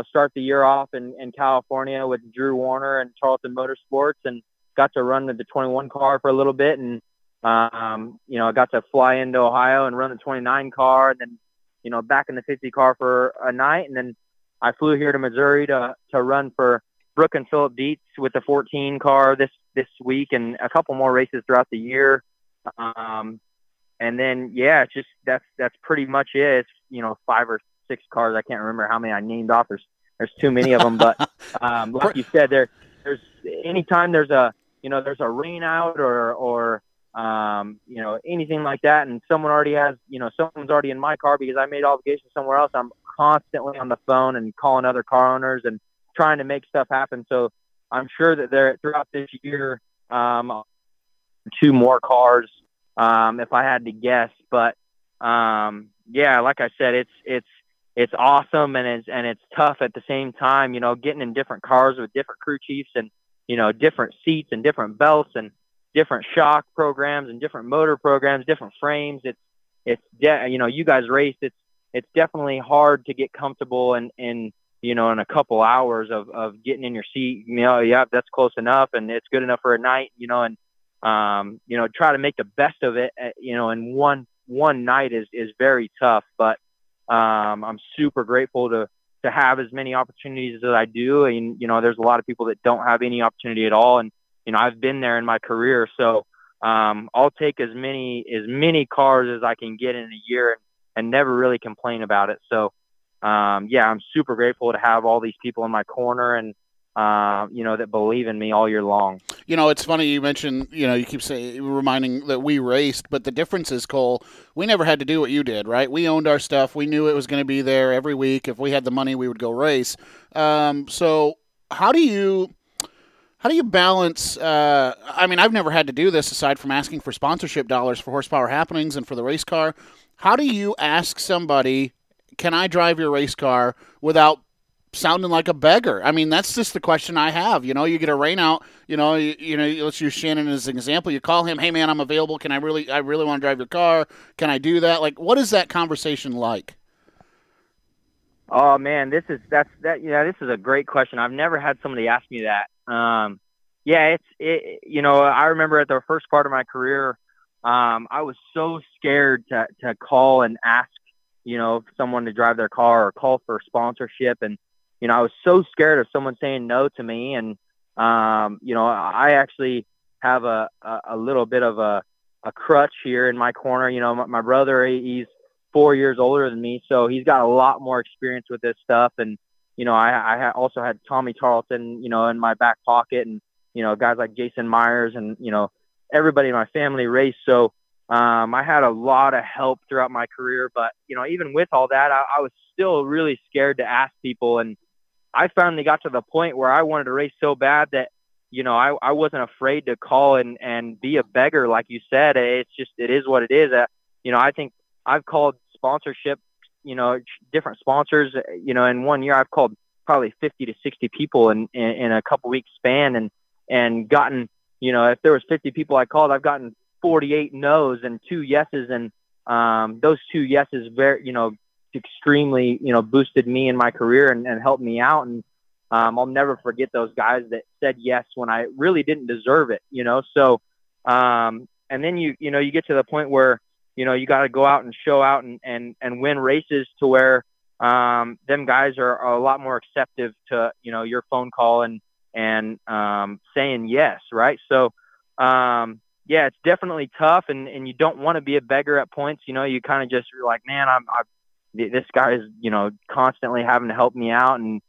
start the year off in California with Drew Warner and Charlton Motorsports, and got to run the 21 car for a little bit, and I got to fly into Ohio and run the 29 car, and then back in the 50 car for a night, and then I flew here to Missouri to run for Brooke and Philip Dietz with the 14 car this week, and a couple more races throughout the year. And then it's just that's pretty much it. It's, 5 or 6 cars. I can't remember how many I named off. There's too many of them, but like you said, there's anytime there's a there's a rain out or anything like that, and someone already has, someone's already in my car because I made obligations somewhere else, I'm constantly on the phone and calling other car owners and trying to make stuff happen. So I'm sure that throughout this year, 2 more cars, if I had to guess. But, like I said, it's awesome. And it's tough at the same time, getting in different cars with different crew chiefs and, different seats and different belts and different shock programs and different motor programs, different frames. You guys raced. It's definitely hard to get comfortable in a couple hours of getting in your seat, that's close enough and it's good enough for a night, and try to make the best of it, in one night is very tough, but I'm super grateful to have as many opportunities as I do. And, there's a lot of people that don't have any opportunity at all. And, I've been there in my career. So, I'll take as many cars as I can get in a year and never really complain about it. So, I'm super grateful to have all these people in my corner and, that believe in me all year long. It's funny you mentioned, you keep saying, reminding that we raced, but the difference is, Cole, we never had to do what you did, right? We owned our stuff. We knew it was going to be there every week. If we had the money, we would go race. So how do you balance, I've never had to do this aside from asking for sponsorship dollars for Horsepower Happenings and for the race car. How do you ask somebody, can I drive your race car without sounding like a beggar? I mean, that's just the question I have. You know, you get a rain out, you know, let's use Shannon as an example. You call him, hey man, I'm available. Can I really want to drive your car. Can I do that? Like, what is that conversation like? Oh man, this is a great question. I've never had somebody ask me that. I remember at the first part of my career, I was so scared to call and ask, someone to drive their car or call for sponsorship. And, I was so scared of someone saying no to me. And, I actually have a little bit of a crutch here in my corner. My brother, he's 4 years older than me, so he's got a lot more experience with this stuff. And, I also had Tommy Tarleton, in my back pocket, and, guys like Jason Myers and, everybody in my family raced. So, I had a lot of help throughout my career, but, even with all that, I was still really scared to ask people. And I finally got to the point where I wanted to race so bad that, I wasn't afraid to call and be a beggar. Like you said, it is what it is. I think I've called sponsorship, different sponsors, in 1 year I've called probably 50 to 60 people in a couple weeks span and gotten, if there was 50 people I called, I've gotten 48 no's and 2 yeses. And those 2 yeses very, extremely, boosted me in my career and helped me out. And I'll never forget those guys that said yes when I really didn't deserve it, So, and then you get to the point where, you got to go out and show out and win races to where them guys are a lot more accepting to, your phone call and saying yes. Right. So, yeah, it's definitely tough, and you don't want to be a beggar at points. You kind of just you're like, man, this guy is, constantly having to help me out, and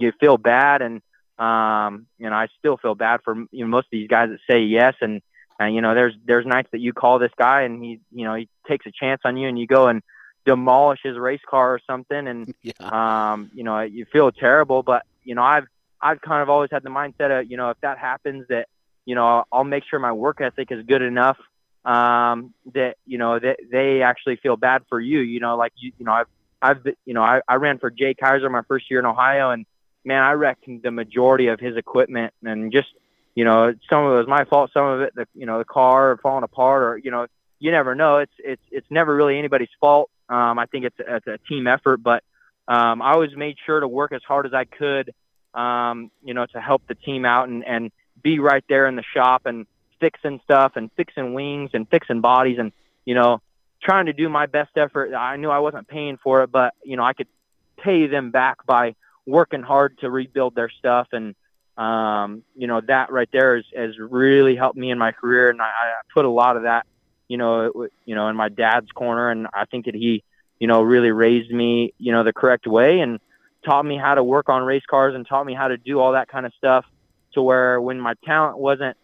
you feel bad, and I still feel bad for most of these guys that say yes, and there's nights that you call this guy, and he he takes a chance on you, and you go and demolish his race car or something, and yeah. You feel terrible, but I've kind of always had the mindset of if that happens that. I'll make sure my work ethic is good enough that that they actually feel bad for you. I ran for Jay Kaiser my first year in Ohio, and man, I wrecked the majority of his equipment, and just some of it was my fault, some of it the car falling apart, or you never know. It's never really anybody's fault. I think it's a team effort, but I always made sure to work as hard as I could, to help the team out and be right there in the shop and fixing stuff and fixing wings and fixing bodies and, trying to do my best effort. I knew I wasn't paying for it, but, I could pay them back by working hard to rebuild their stuff. And, that right there has really helped me in my career. And I put a lot of that, in my dad's corner. And I think that he, really raised me, the correct way and taught me how to work on race cars and taught me how to do all that kind of stuff. To where when my talent wasn't,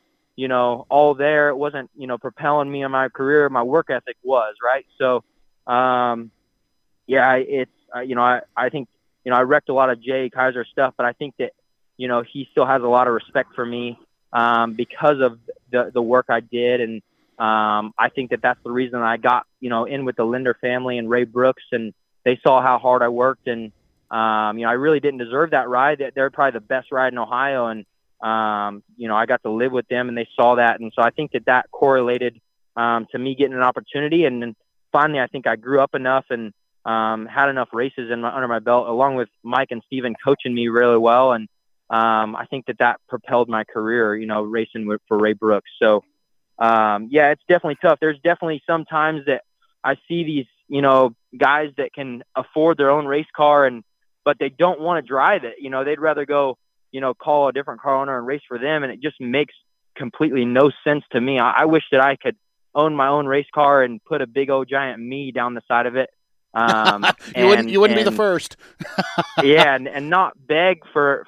all there, it wasn't, propelling me in my career, my work ethic was, right? So, I think, I wrecked a lot of Jay Kaiser stuff, but I think that, he still has a lot of respect for me because of the work I did. And I think that that's the reason I got, in with the Linder family and Ray Brooks, and they saw how hard I worked. And, I really didn't deserve that ride. They're probably the best ride in Ohio. And, I got to live with them and they saw that. And so I think that correlated, to me getting an opportunity. And then finally, I think I grew up enough and, had enough races under my belt, along with Mike and Steven coaching me really well. And, I think that propelled my career, racing for Ray Brooks. So, yeah, it's definitely tough. There's definitely some times that I see these, guys that can afford their own race car but they don't want to drive it. They'd rather go, call a different car owner and race for them. And it just makes completely no sense to me. I wish that I could own my own race car and put a big old giant me down the side of it. You wouldn't be the first. Yeah. And not beg for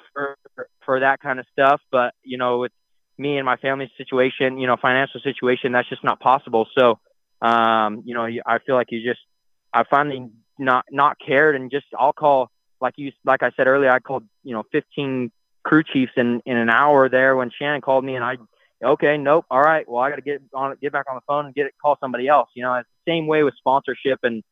that kind of stuff. But, with me and my family's situation, financial situation, that's just not possible. So, I feel like I finally not cared, and just, I'll call, like I said earlier, I called, 15 crew chiefs in an hour there when Shannon called me, and all right, well, I got to get back on the phone and call somebody else. It's the same way with sponsorship and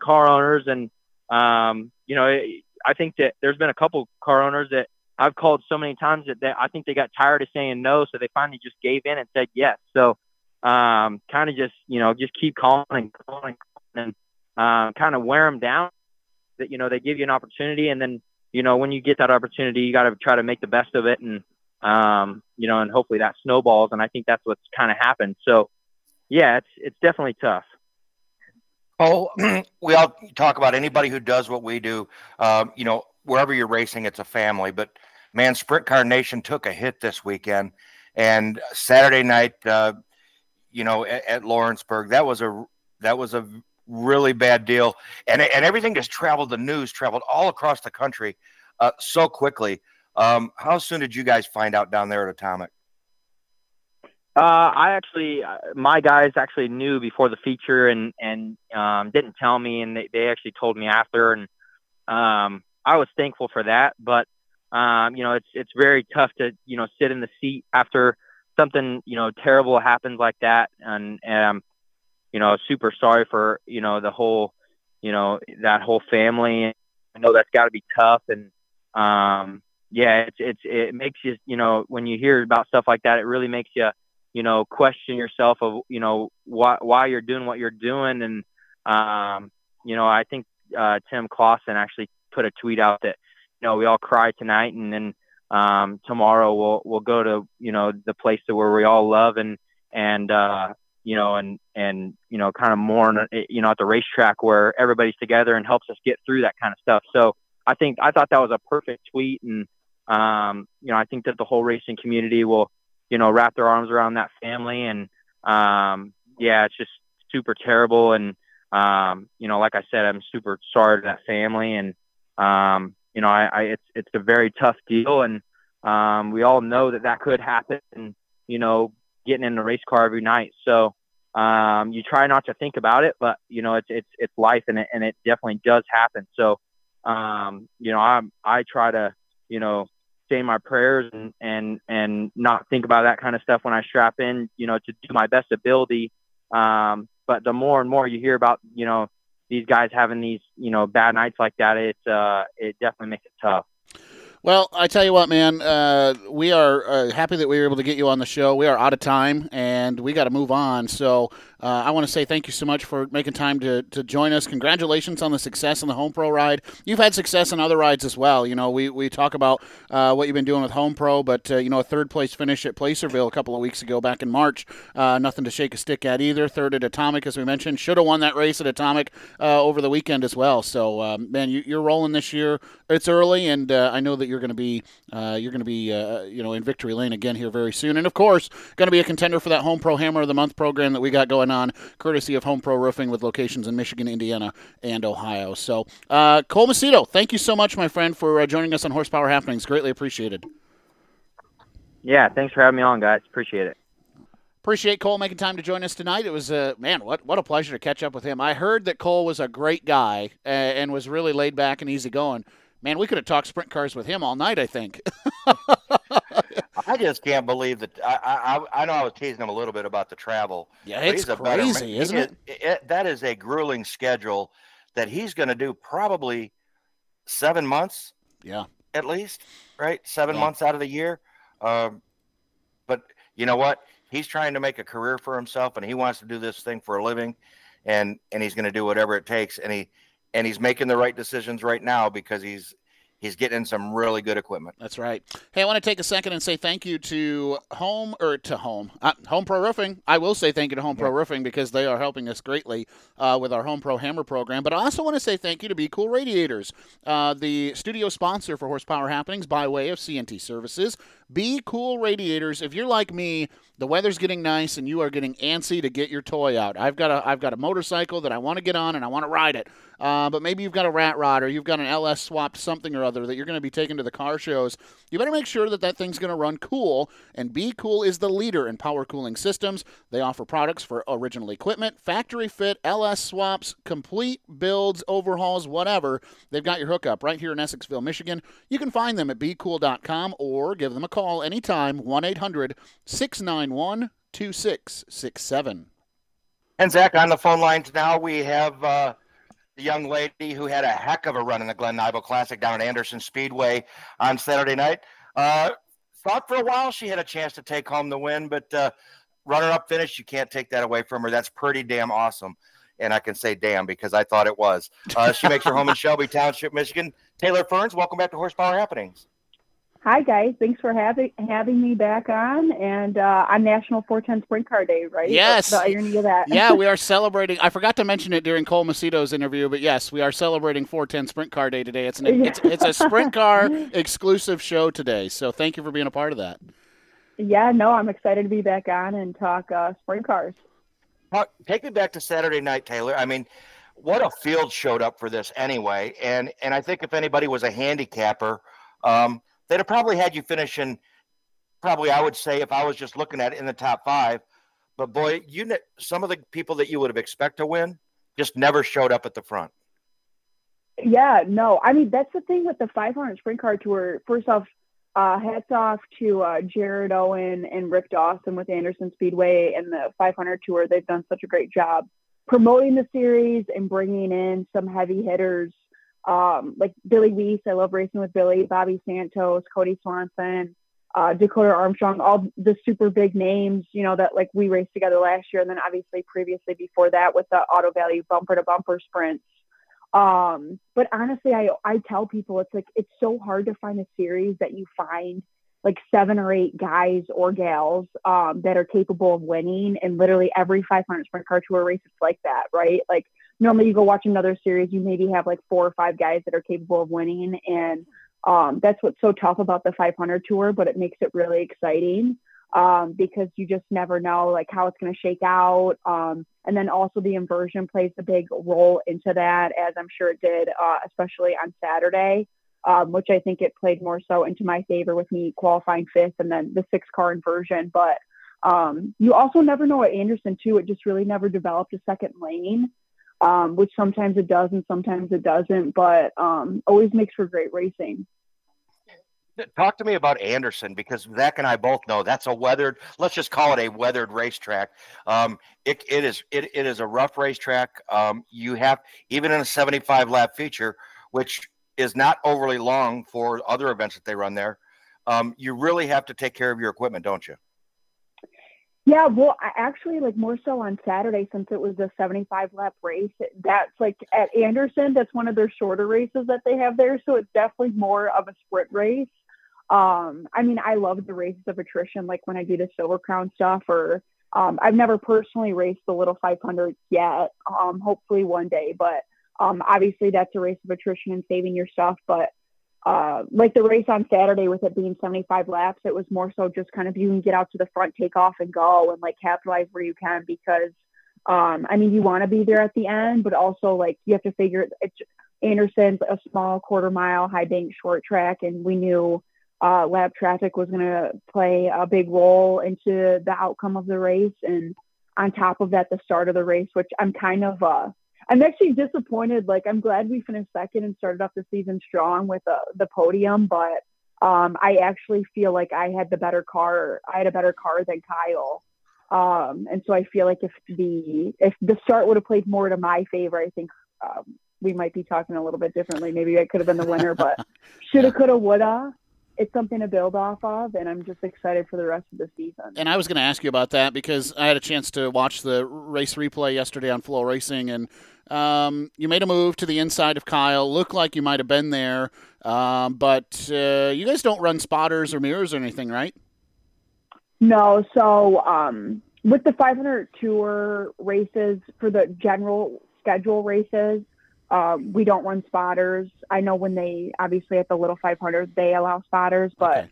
car owners. And, I think that there's been a couple car owners that I've called so many times that I think they got tired of saying no, so they finally just gave in and said yes. So kind of just, just keep calling and kind of wear them down that, they give you an opportunity. And then, when you get that opportunity, you got to try to make the best of it. And, and hopefully that snowballs. And I think that's what's kind of happened. So, yeah, it's definitely tough. Oh, we all talk about anybody who does what we do, wherever you're racing, it's a family. But, man, Sprint Car Nation took a hit this weekend. And Saturday night, at Lawrenceburg, that was a really bad deal. And everything just traveled, the news traveled all across the country so quickly. How soon did you guys find out down there at Atomic? My guys actually knew before the feature and didn't tell me, and they actually told me after, and I was thankful for that. But it's very tough to sit in the seat after something terrible happens like that, and I'm super sorry for the whole that whole family. I know that's got to be tough, and it makes you when you hear about stuff like that, it really makes you. Question yourself of, why you're doing what you're doing. And, I think Tim Clausen actually put a tweet out that, we all cry tonight, and then tomorrow we'll go to, the place to where we all love and kind of mourn, at the racetrack where everybody's together and helps us get through that kind of stuff. So I thought that was a perfect tweet. And, I think that the whole racing community will, wrap their arms around that family. And, it's just super terrible. And, like I said, I'm super sorry to that family. And, it's a very tough deal. And, we all know that could happen, and, getting in the race car every night. So, you try not to think about it, but it's life, and it definitely does happen. So, I try to, say my prayers and not think about that kind of stuff when I strap in, to do my best ability. But the more and more you hear about, these guys having these, bad nights like that, it definitely makes it tough. Well, I tell you what, man, we are happy that we were able to get you on the show. We are out of time, and we got to move on. So I want to say thank you so much for making time to join us. Congratulations on the success on the Home Pro ride. You've had success on other rides as well. We talk about what you've been doing with Home Pro, but, a third-place finish at Placerville a couple of weeks ago back in March, nothing to shake a stick at either. Third at Atomic, as we mentioned. Should have won that race at Atomic over the weekend as well. So, man, you're rolling this year. It's early, and I know that you're going to be in victory lane again here very soon, and of course going to be a contender for that Home Pro Hammer of the Month program that we got going on, courtesy of Home Pro Roofing, with locations in Michigan, Indiana, and Ohio. So Cole Macedo, thank you so much, my friend, for joining us on Horsepower Happenings. Greatly appreciated. Yeah, thanks for having me on, guys. Appreciate it. Appreciate Cole making time to join us tonight. It was, what a pleasure to catch up with him. I heard that Cole was a great guy and was really laid back and easygoing. Man, we could have talked sprint cars with him all night, I think. I just can't believe that. I know I was teasing him a little bit about the travel. Yeah, it's crazy, isn't it? That is a grueling schedule that he's going to do probably 7 months. Yeah. At least, right? 7 months out of the year. But you know what? He's trying to make a career for himself, and he wants to do this thing for a living, and he's going to do whatever it takes, and he's making the right decisions right now because he's getting some really good equipment. That's right. Hey, I want to take a second and say thank you to Home Pro Roofing. I will say thank you to Home Pro Roofing because they are helping us greatly with our Home Pro Hammer program. But I also want to say thank you to Be Cool Radiators, the studio sponsor for Horsepower Happenings by way of C&T Services. Be Cool Radiators. If you're like me, the weather's getting nice and you are getting antsy to get your toy out. I've got a motorcycle that I want to get on and I want to ride it. But maybe you've got a rat rod or you've got an LS swapped something or other that you're going to be taking to the car shows. You better make sure that thing's going to run cool, and Be Cool is the leader in power cooling systems. They offer products for original equipment, factory fit, LS swaps, complete builds, overhauls, whatever. They've got your hookup right here in Essexville, Michigan. You can find them at becool.com or give them a call anytime, 1-800-691-2667. And Zach, on the phone lines now we have the young lady who had a heck of a run in the Glen Nibel Classic down at Anderson Speedway on Saturday night. Thought for a while she had a chance to take home the win, but runner-up finish, you can't take that away from her. That's pretty damn awesome. And I can say damn because I thought it was. She makes her home in Shelby Township, Michigan. Taylor Ferns, welcome back to Horsepower Happenings. Hi, guys. Thanks for having me back on, and on National 410 Sprint Car Day, right? Yes. That's the irony of that. Yeah, we are celebrating. I forgot to mention it during Cole Macedo's interview, but yes, we are celebrating 410 Sprint Car Day today. It's a Sprint Car exclusive show today, so thank you for being a part of that. Yeah, no, I'm excited to be back on and talk Sprint Cars. Take me back to Saturday night, Taylor. I mean, what a field showed up for this anyway, and I think if anybody was a handicapper, they'd have probably had you finishing, I would say, if I was just looking at it, in the top five. But, boy, some of the people that you would have expected to win just never showed up at the front. Yeah, no. I mean, that's the thing with the 500 Sprint Car Tour. First off, hats off to Jared Owen and Rick Dawson with Anderson Speedway and the 500 Tour. They've done such a great job promoting the series and bringing in some heavy hitters. Like Billy Weiss, I love racing with Billy, Bobby Santos, Cody Swanson, Dakota Armstrong, all the super big names, you know, that like we raced together last year. And then obviously previously before that with the Auto Value bumper to bumper sprints. But honestly, I tell people it's like, it's so hard to find a series that you find like 7 or 8 guys or gals, that are capable of winning. And literally every 500 Sprint Car Tour race is like that, right? Like, normally you go watch another series, you maybe have like 4 or 5 guys that are capable of winning. And that's what's so tough about the 500 Tour, but it makes it really exciting because you just never know like how it's going to shake out. And then also the inversion plays a big role into that, as I'm sure it did, especially on Saturday, which I think it played more so into my favor with me qualifying 5th and then the 6-car inversion. But you also never know at Anderson too. It just really never developed a second lane. Which sometimes it does and sometimes it doesn't, but always makes for great racing. Talk to me about Anderson, because Zach and I both know that's a weathered, let's just call it a weathered racetrack. It is a rough racetrack. You have, even in a 75-lap feature, which is not overly long for other events that they run there, you really have to take care of your equipment, don't you? Yeah, well, actually, like more so on Saturday, since it was a 75-lap race, that's like at Anderson, that's one of their shorter races that they have there. So it's definitely more of a sprint race. I mean, I love the races of attrition, like when I do the Silver Crown stuff, or I've never personally raced the Little 500 yet, hopefully one day. But obviously that's a race of attrition and saving your stuff. But like the race on Saturday with it being 75 laps, it was more so just kind of you can get out to the front, take off and go and like capitalize where you can, because I mean, you want to be there at the end, but also like you have to figure it's Anderson's a small quarter mile high bank short track. And we knew lap traffic was going to play a big role into the outcome of the race. And on top of that, the start of the race, which I'm kind of I'm actually disappointed. Like, I'm glad we finished second and started off the season strong with the podium, but I actually feel like I had the better car. I had a better car than Kyle. And so I feel like if the start would have played more to my favor, I think we might be talking a little bit differently. Maybe I could have been the winner, but shoulda, coulda, woulda. It's something to build off of, and I'm just excited for the rest of the season. And I was going to ask you about that because I had a chance to watch the race replay yesterday on Flow Racing, and you made a move to the inside of Kyle. Looked like you might have been there, but you guys don't run spotters or mirrors or anything, right? No, so with the 500 Tour races, for the general schedule races, we don't run spotters. I know when they, obviously at the Little 500, they allow spotters, but okay.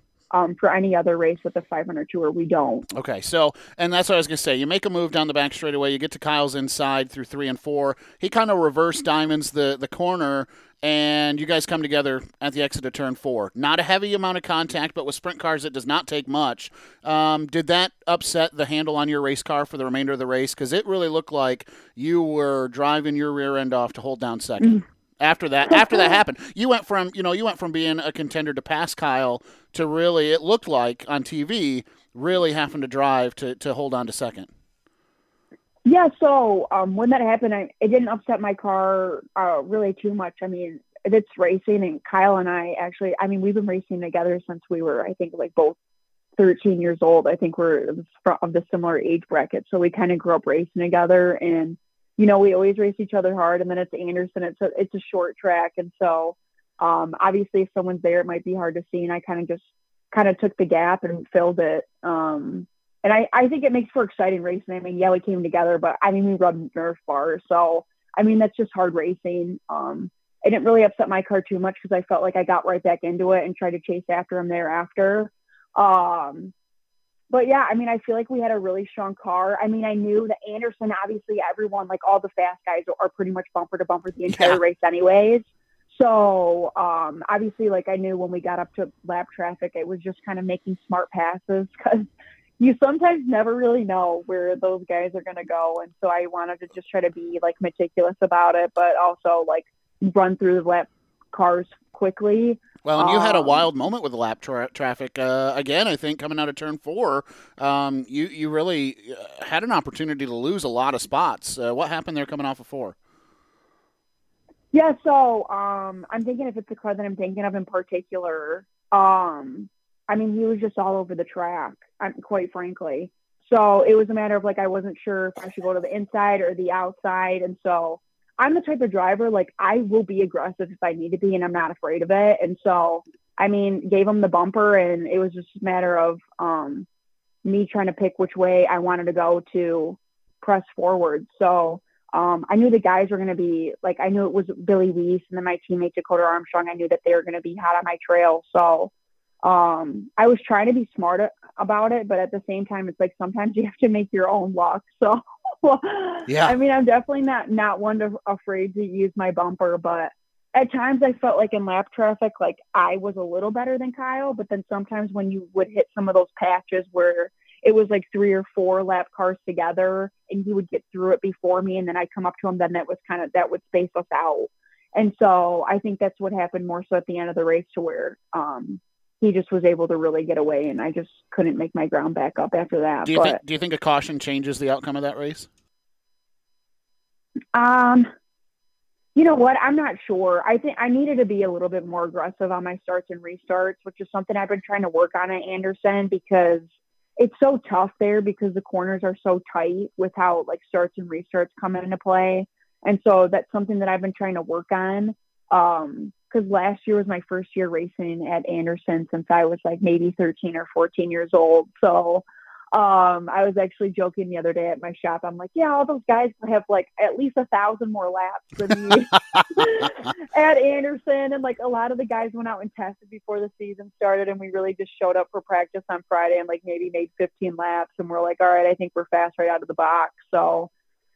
For any other race with the 500 Tour, we don't. Okay, so, and that's what I was going to say. You make a move down the back straightaway, you get to Kyle's inside through 3 and 4. He kind of reverse diamonds the corner, and you guys come together at the exit of turn 4. Not a heavy amount of contact, but with sprint cars, it does not take much. Did that upset the handle on your race car for the remainder of the race? Because it really looked like you were driving your rear end off to hold down second. Mm. After that happened, you went from being a contender to pass Kyle to really, it looked like on TV, really having to drive to hold on to second. Yeah, so when that happened, it didn't upset my car really too much. I mean, it's racing, and Kyle and I actually, I mean, we've been racing together since we were, I think, like both 13 years old. I think we're of the similar age bracket, so we kind of grew up racing together, and you know, we always race each other hard. And then it's Anderson, it's a short track, and so obviously if someone's there it might be hard to see, and I kind of took the gap and filled it, and I think it makes for exciting racing. I mean, yeah, we came together, but I mean, we rubbed Nerf bars, so I mean, that's just hard racing. It didn't really upset my car too much because I felt like I got right back into it and tried to chase after him thereafter. But yeah, I mean, I feel like we had a really strong car. I mean, I knew that Anderson, obviously everyone, like all the fast guys are pretty much bumper to bumper the entire race anyways. So, obviously, like I knew when we got up to lap traffic, it was just kind of making smart passes because you sometimes never really know where those guys are going to go. And so I wanted to just try to be like meticulous about it, but also like run through the lap cars quickly. Well, and you had a wild moment with the lap traffic again. I think coming out of turn 4, you really had an opportunity to lose a lot of spots. What happened there coming off of 4? Yeah, so I'm thinking if it's the car that I'm thinking of in particular, I mean, he was just all over the track, quite frankly. So it was a matter of like I wasn't sure if I should go to the inside or the outside, and so. I'm the type of driver, like, I will be aggressive if I need to be, and I'm not afraid of it. And so, I mean, gave him the bumper, and it was just a matter of me trying to pick which way I wanted to go to press forward. So I knew the guys were going to be, like, I knew it was Billy Weiss and then my teammate Dakota Armstrong. I knew that they were going to be hot on my trail. So I was trying to be smart about it, but at the same time, it's like sometimes you have to make your own luck. So. Well, yeah. I mean, I'm definitely not one to afraid to use my bumper, but at times I felt like in lap traffic, like I was a little better than Kyle, but then sometimes when you would hit some of those patches where it was like 3 or 4 lap cars together and he would get through it before me and then I come up to him, then that would space us out. And so I think that's what happened more so at the end of the race to where, he just was able to really get away, and I just couldn't make my ground back up after that. Do you think a caution changes the outcome of that race? You know what? I'm not sure. I think I needed to be a little bit more aggressive on my starts and restarts, which is something I've been trying to work on at Anderson because it's so tough there because the corners are so tight with how like starts and restarts come into play. And so that's something that I've been trying to work on. Because last year was my first year racing at Anderson since I was like maybe 13 or 14 years old. So I was actually joking the other day at my shop. I'm like, yeah, all those guys have like at least 1,000 more laps than me at Anderson. And like a lot of the guys went out and tested before the season started. And we really just showed up for practice on Friday and like maybe made 15 laps. And we're like, all right, I think we're fast right out of the box. So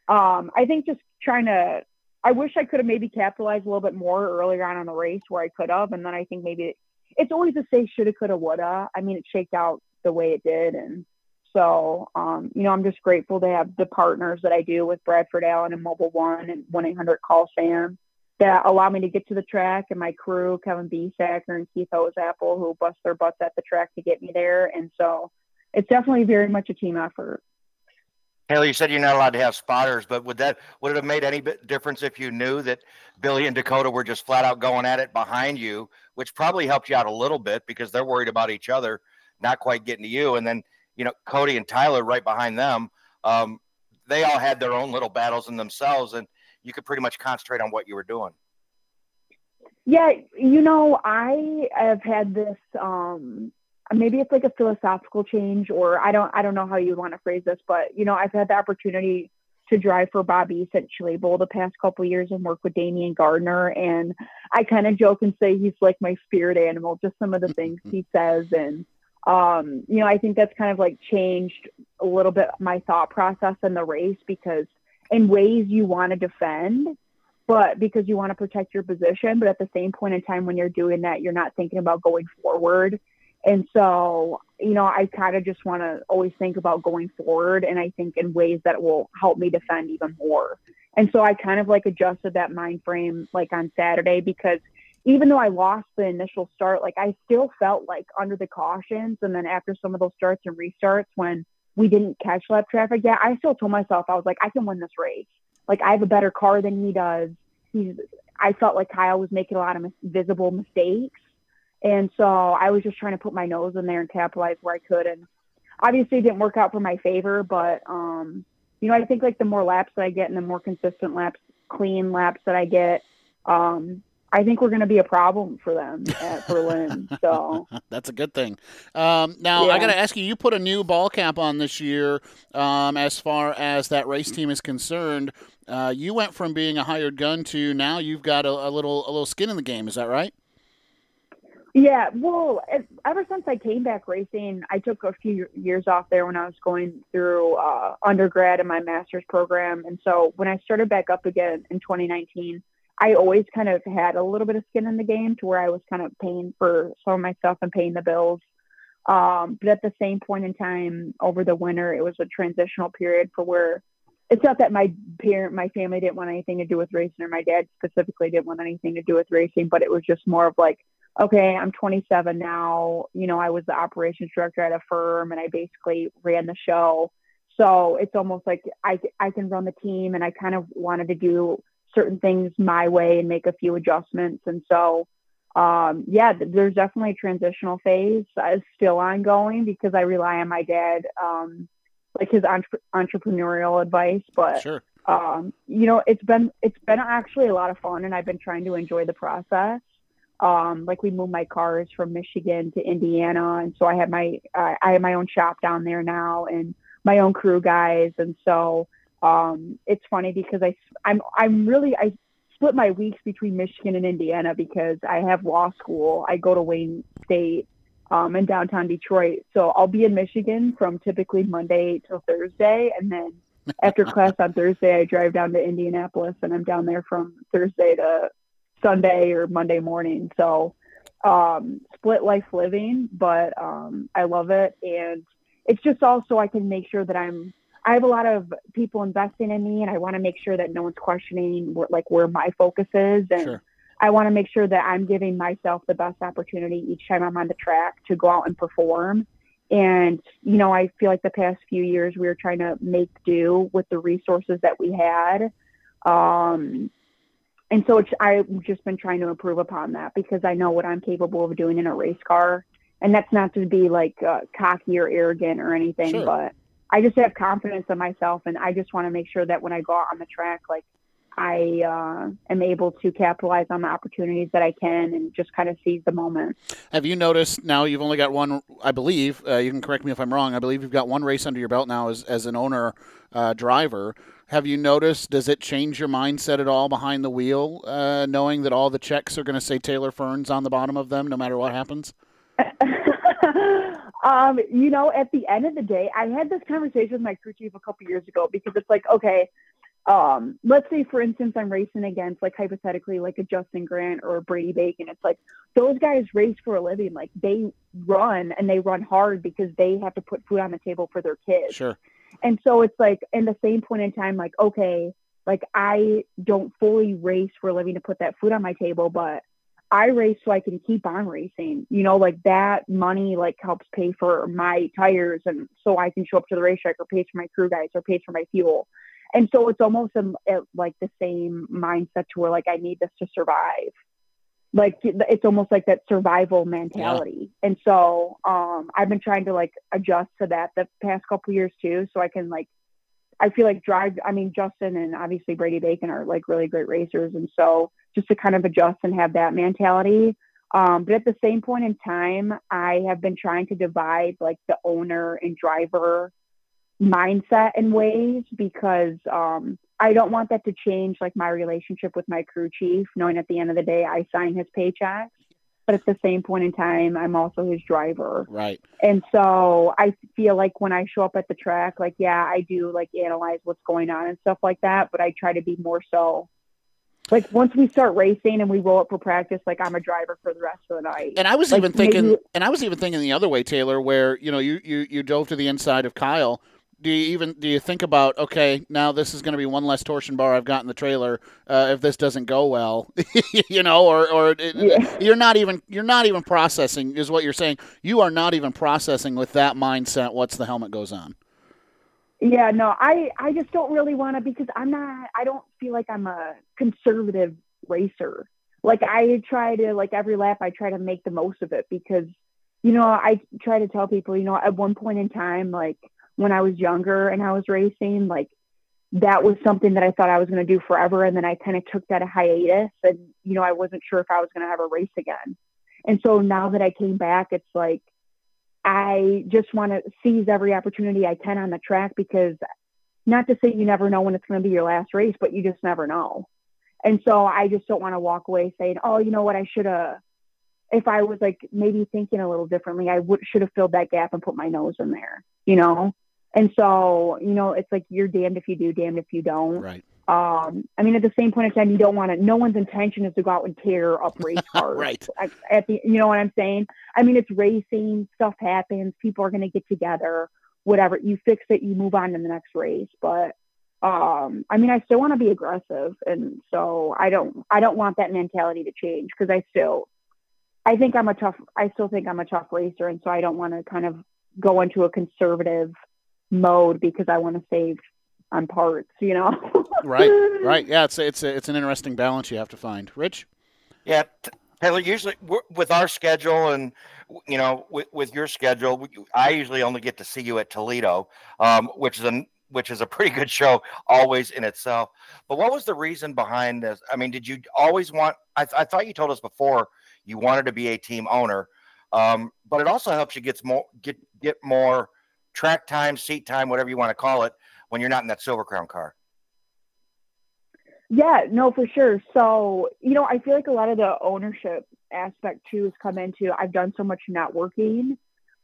I think just trying to, I wish I could have maybe capitalized a little bit more earlier on in the race where I could have. And then I think maybe it's always a say shoulda, coulda, woulda. I mean, it shaked out the way it did. And so, you know, I'm just grateful to have the partners that I do with Bradford Allen and Mobile One and 1-800-CALL-SAM that allow me to get to the track, and my crew, Kevin Biesacker and Keith Ozapple, who bust their butts at the track to get me there. And so it's definitely very much a team effort. Taylor, you said you're not allowed to have spotters, but would it have made any difference if you knew that Billy and Dakota were just flat out going at it behind you, which probably helped you out a little bit because they're worried about each other, not quite getting to you. And then, you know, Cody and Tyler right behind them, they all had their own little battles in themselves, and you could pretty much concentrate on what you were doing. Yeah, you know, I have had this maybe it's like a philosophical change, or I don't know how you want to phrase this, but you know, I've had the opportunity to drive for Bob East at Schlegel the past couple of years and work with Damian Gardner. And I kind of joke and say, he's like my spirit animal, just some of the things he says. And, you know, I think that's kind of like changed a little bit my thought process in the race, because in ways you want to defend, but because you want to protect your position. But at the same point in time, when you're doing that, you're not thinking about going forward. And so, you know, I kind of just want to always think about going forward, and I think in ways that will help me defend even more. And so I kind of like adjusted that mind frame like on Saturday, because even though I lost the initial start, like I still felt like under the cautions. And then after some of those starts and restarts, when we didn't catch lap traffic yet, I still told myself, I was like, I can win this race. Like, I have a better car than he does. I felt like Kyle was making a lot of visible mistakes. And so I was just trying to put my nose in there and capitalize where I could. And obviously it didn't work out for my favor, but, you know, I think like the more laps that I get and the more consistent laps, clean laps that I get, I think we're going to be a problem for them at Berlin. So that's a good thing. Now, I got to ask you, you put a new ball cap on this year as far as that race team is concerned. You went from being a hired gun to now you've got a little skin in the game. Is that right? Yeah. Well, ever since I came back racing, I took a few years off there when I was going through undergrad and my master's program. And so when I started back up again in 2019, I always kind of had a little bit of skin in the game to where I was kind of paying for some of my stuff and paying the bills. But at the same point in time over the winter, it was a transitional period for where it's not that my family didn't want anything to do with racing, or my dad specifically didn't want anything to do with racing, but it was just more of like, okay, I'm 27 now. You know, I was the operations director at a firm and I basically ran the show. So it's almost like I can run the team, and I kind of wanted to do certain things my way and make a few adjustments. And so, there's definitely a transitional phase. It's still ongoing because I rely on my dad, like his entrepreneurial advice, but, sure. You know, it's been actually a lot of fun, and I've been trying to enjoy the process. Like, we moved my cars from Michigan to Indiana. And so I have my own shop down there now and my own crew guys. And so, it's funny because I split my weeks between Michigan and Indiana because I have law school. I go to Wayne State, in downtown Detroit. So I'll be in Michigan from typically Monday till Thursday. And then after class on Thursday, I drive down to Indianapolis, and I'm down there from Thursday to Sunday or Monday morning. So, split life living, but, I love it. And it's just also, I can make sure that I have a lot of people investing in me, and I want to make sure that no one's questioning where my focus is. And sure. I want to make sure that I'm giving myself the best opportunity each time I'm on the track to go out and perform. And, you know, I feel like the past few years we were trying to make do with the resources that we had. And so I've just been trying to improve upon that because I know what I'm capable of doing in a race car. And that's not to be cocky or arrogant or anything, sure. But I just have confidence in myself, and I just want to make sure that when I go out on the track, I am able to capitalize on the opportunities that I can and just kind of seize the moment. Have you noticed now you've only got one, I believe, you can correct me if I'm wrong, I believe you've got one race under your belt now as an owner driver. Have you noticed, does it change your mindset at all behind the wheel, knowing that all the checks are going to say Taylor Ferns on the bottom of them no matter what happens? You know, at the end of the day, I had this conversation with my crew chief a couple years ago because it's like, okay, let's say, for instance, I'm racing against, hypothetically, a Justin Grant or a Brady Bacon. It's like, those guys race for a living. Like, they run, and they run hard because they have to put food on the table for their kids. Sure. And so it's like, in the same point in time, I don't fully race for a living to put that food on my table, but I race so I can keep on racing, you know, that money helps pay for my tires, and so I can show up to the racetrack, or pays for my crew guys, or pays for my fuel. And so it's almost the same mindset to where I need this to survive. It's almost like that survival mentality. Yeah. And so I've been trying to adjust to that the past couple years too. So I can I feel Justin and obviously Brady Bacon are really great racers. And so just to kind of adjust and have that mentality. But at the same point in time, I have been trying to divide the owner and driver mindset in ways because I don't want that to change my relationship with my crew chief, knowing at the end of the day, I sign his paycheck. But at the same point in time, I'm also his driver. Right. And so I feel when I show up at the track, I do analyze what's going on and stuff like that. But I try to be more so once we start racing and we roll up for practice, I'm a driver for the rest of the night. And I was even thinking the other way, Taylor, where, you know, you dove to the inside of Kyle. Do you think about, okay, now this is going to be one less torsion bar I've got in the trailer if this doesn't go well, you know, you're not even processing is what you're saying. You are not even processing with that mindset. What's the helmet goes on. Yeah, no, I just don't really want to, because I don't feel like I'm a conservative racer. Like, I try to, like, every lap I try to make the most of it, because, you know, I try to tell people, you know, at one point in time, like, when I was younger and I was racing, like, that was something that I thought I was going to do forever. And then I kind of took that a hiatus, and, you know, I wasn't sure if I was going to have a race again. And so now that I came back, it's like, I just want to seize every opportunity I can on the track, because not to say you never know when it's going to be your last race, but you just never know. And so I just don't want to walk away saying, oh, you know what, I should have, if I was like maybe thinking a little differently, I should have filled that gap and put my nose in there, you know? And so, you know, it's like, you're damned if you do, damned if you don't. Right. I mean, at the same point in time, you don't want to, no one's intention is to go out and tear up race cars. Right. You know what I'm saying? I mean, it's racing, stuff happens, people are going to get together, whatever, you fix it, you move on to the next race. But, I mean, I still want to be aggressive. And so I don't want that mentality to change, because I still think I'm a tough racer. And so I don't want to kind of go into a conservative mode, because I want to save on parts, you know? Right. Yeah, it's an interesting balance you have to find. Rich? Yeah, Taylor, usually with our schedule and, you know, with your schedule, I usually only get to see you at Toledo, which is a pretty good show always in itself. But what was the reason behind this? I mean, did you always want – I thought you told us before you wanted to be a team owner, but it also helps you get more track time, seat time, whatever you want to call it, when you're not in that Silver Crown car. Yeah, no, for sure. So, you know, I feel like a lot of the ownership aspect too has come into, I've done so much networking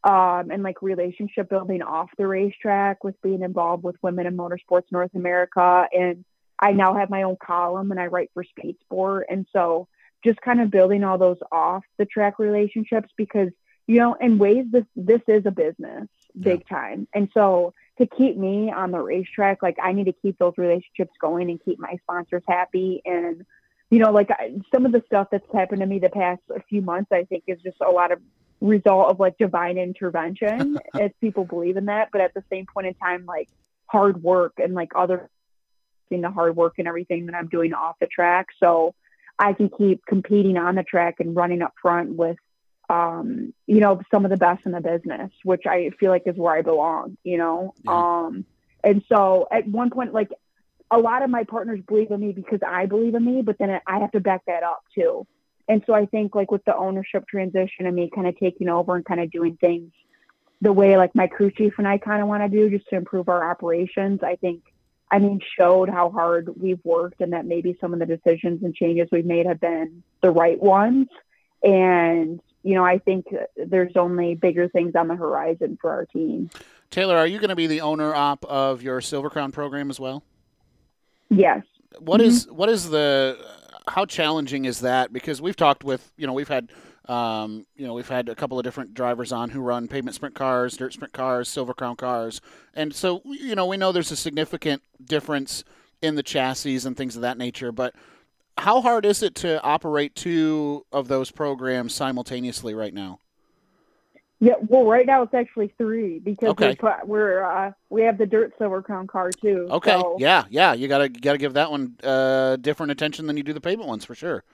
and like relationship building off the racetrack with being involved with Women in Motorsports North America. And I now have my own column and I write for Speed Sport. And so just kind of building all those off the track relationships, because, you know, in ways this is a business big time. And so to keep me on the racetrack, like I need to keep those relationships going and keep my sponsors happy. And, you know, like some of the stuff that's happened to me the past few months, I think is just a lot of result of like divine intervention, as people believe in that. But at the same point in time, like hard work and like other thing, the hard work and everything that I'm doing off the track. So I can keep competing on the track and running up front with, you know, some of the best in the business, which I feel like is where I belong, you know? Yeah. And so at one point, like a lot of my partners believe in me because I believe in me, but then I have to back that up too. And so I think like with the ownership transition and me kind of taking over and kind of doing things the way like my crew chief and I kind of want to do just to improve our operations, I think, I mean, showed how hard we've worked and that maybe some of the decisions and changes we've made have been the right ones. And, you know, I think there's only bigger things on the horizon for our team. Taylor, are you going to be the owner-op of your Silver Crown program as well? Yes. How challenging is that? Because we've talked with, you know, we've had a couple of different drivers on who run pavement sprint cars, dirt sprint cars, Silver Crown cars. And so, you know, we know there's a significant difference in the chassis and things of that nature, but how hard is it to operate two of those programs simultaneously right now? Yeah, well, right now it's actually three because we have the Dirt Silver Crown car too. Okay, so. Yeah, you gotta give that one different attention than you do the pavement ones for sure.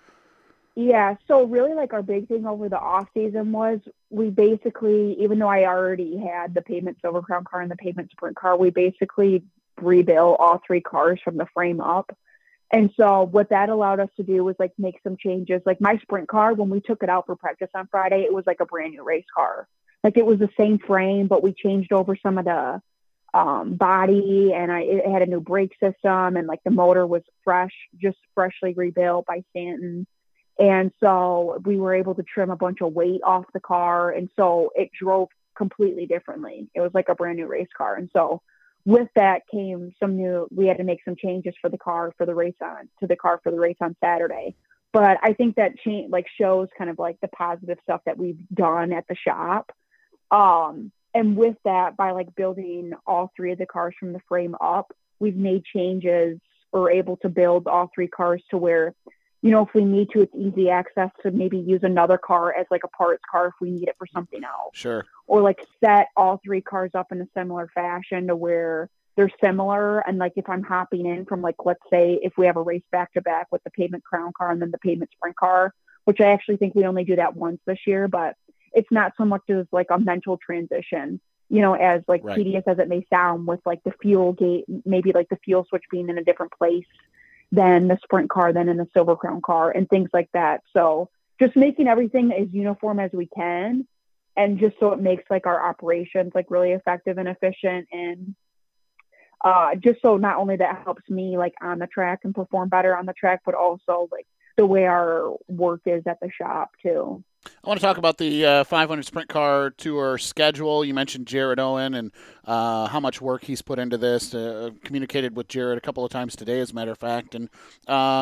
Yeah, so really like our big thing over the off season was we basically, even though I already had the pavement Silver Crown car and the pavement Sprint car, we basically rebuilt all three cars from the frame up. And so what that allowed us to do was like make some changes. Like my Sprint car, when we took it out for practice on Friday, it was like a brand new race car. Like it was the same frame, but we changed over some of the body and it had a new brake system and like the motor was freshly rebuilt by Stanton. And so we were able to trim a bunch of weight off the car. And so it drove completely differently. It was like a brand new race car. And so with that came we had to make some changes for the car for the race on Saturday. But I think that change like shows kind of like the positive stuff that we've done at the shop. And with that, by like building all three of the cars from the frame up, we've made changes or able to build all three cars to where, you know, if we need to, it's easy access to maybe use another car as like a parts car if we need it for something else. Sure. Or like set all three cars up in a similar fashion to where they're similar. And like, if I'm hopping in from like, let's say if we have a race back to back with the pavement crown car and then the pavement sprint car, which I actually think we only do that once this year, but it's not so much as like a mental transition, you know, as like right. tedious as it may sound with like the fuel gate, maybe like the fuel switch being in a different place than the sprint car, than in the silver crown car and things like that. So just making everything as uniform as we can. And just so it makes like our operations like really effective and efficient. And just so not only that helps me like on the track and perform better on the track, but also like the way our work is at the shop too. I want to talk about the 500 Sprint Car Tour schedule. You mentioned Jared Owen and how much work he's put into this. Communicated with Jared a couple of times today, as a matter of fact, and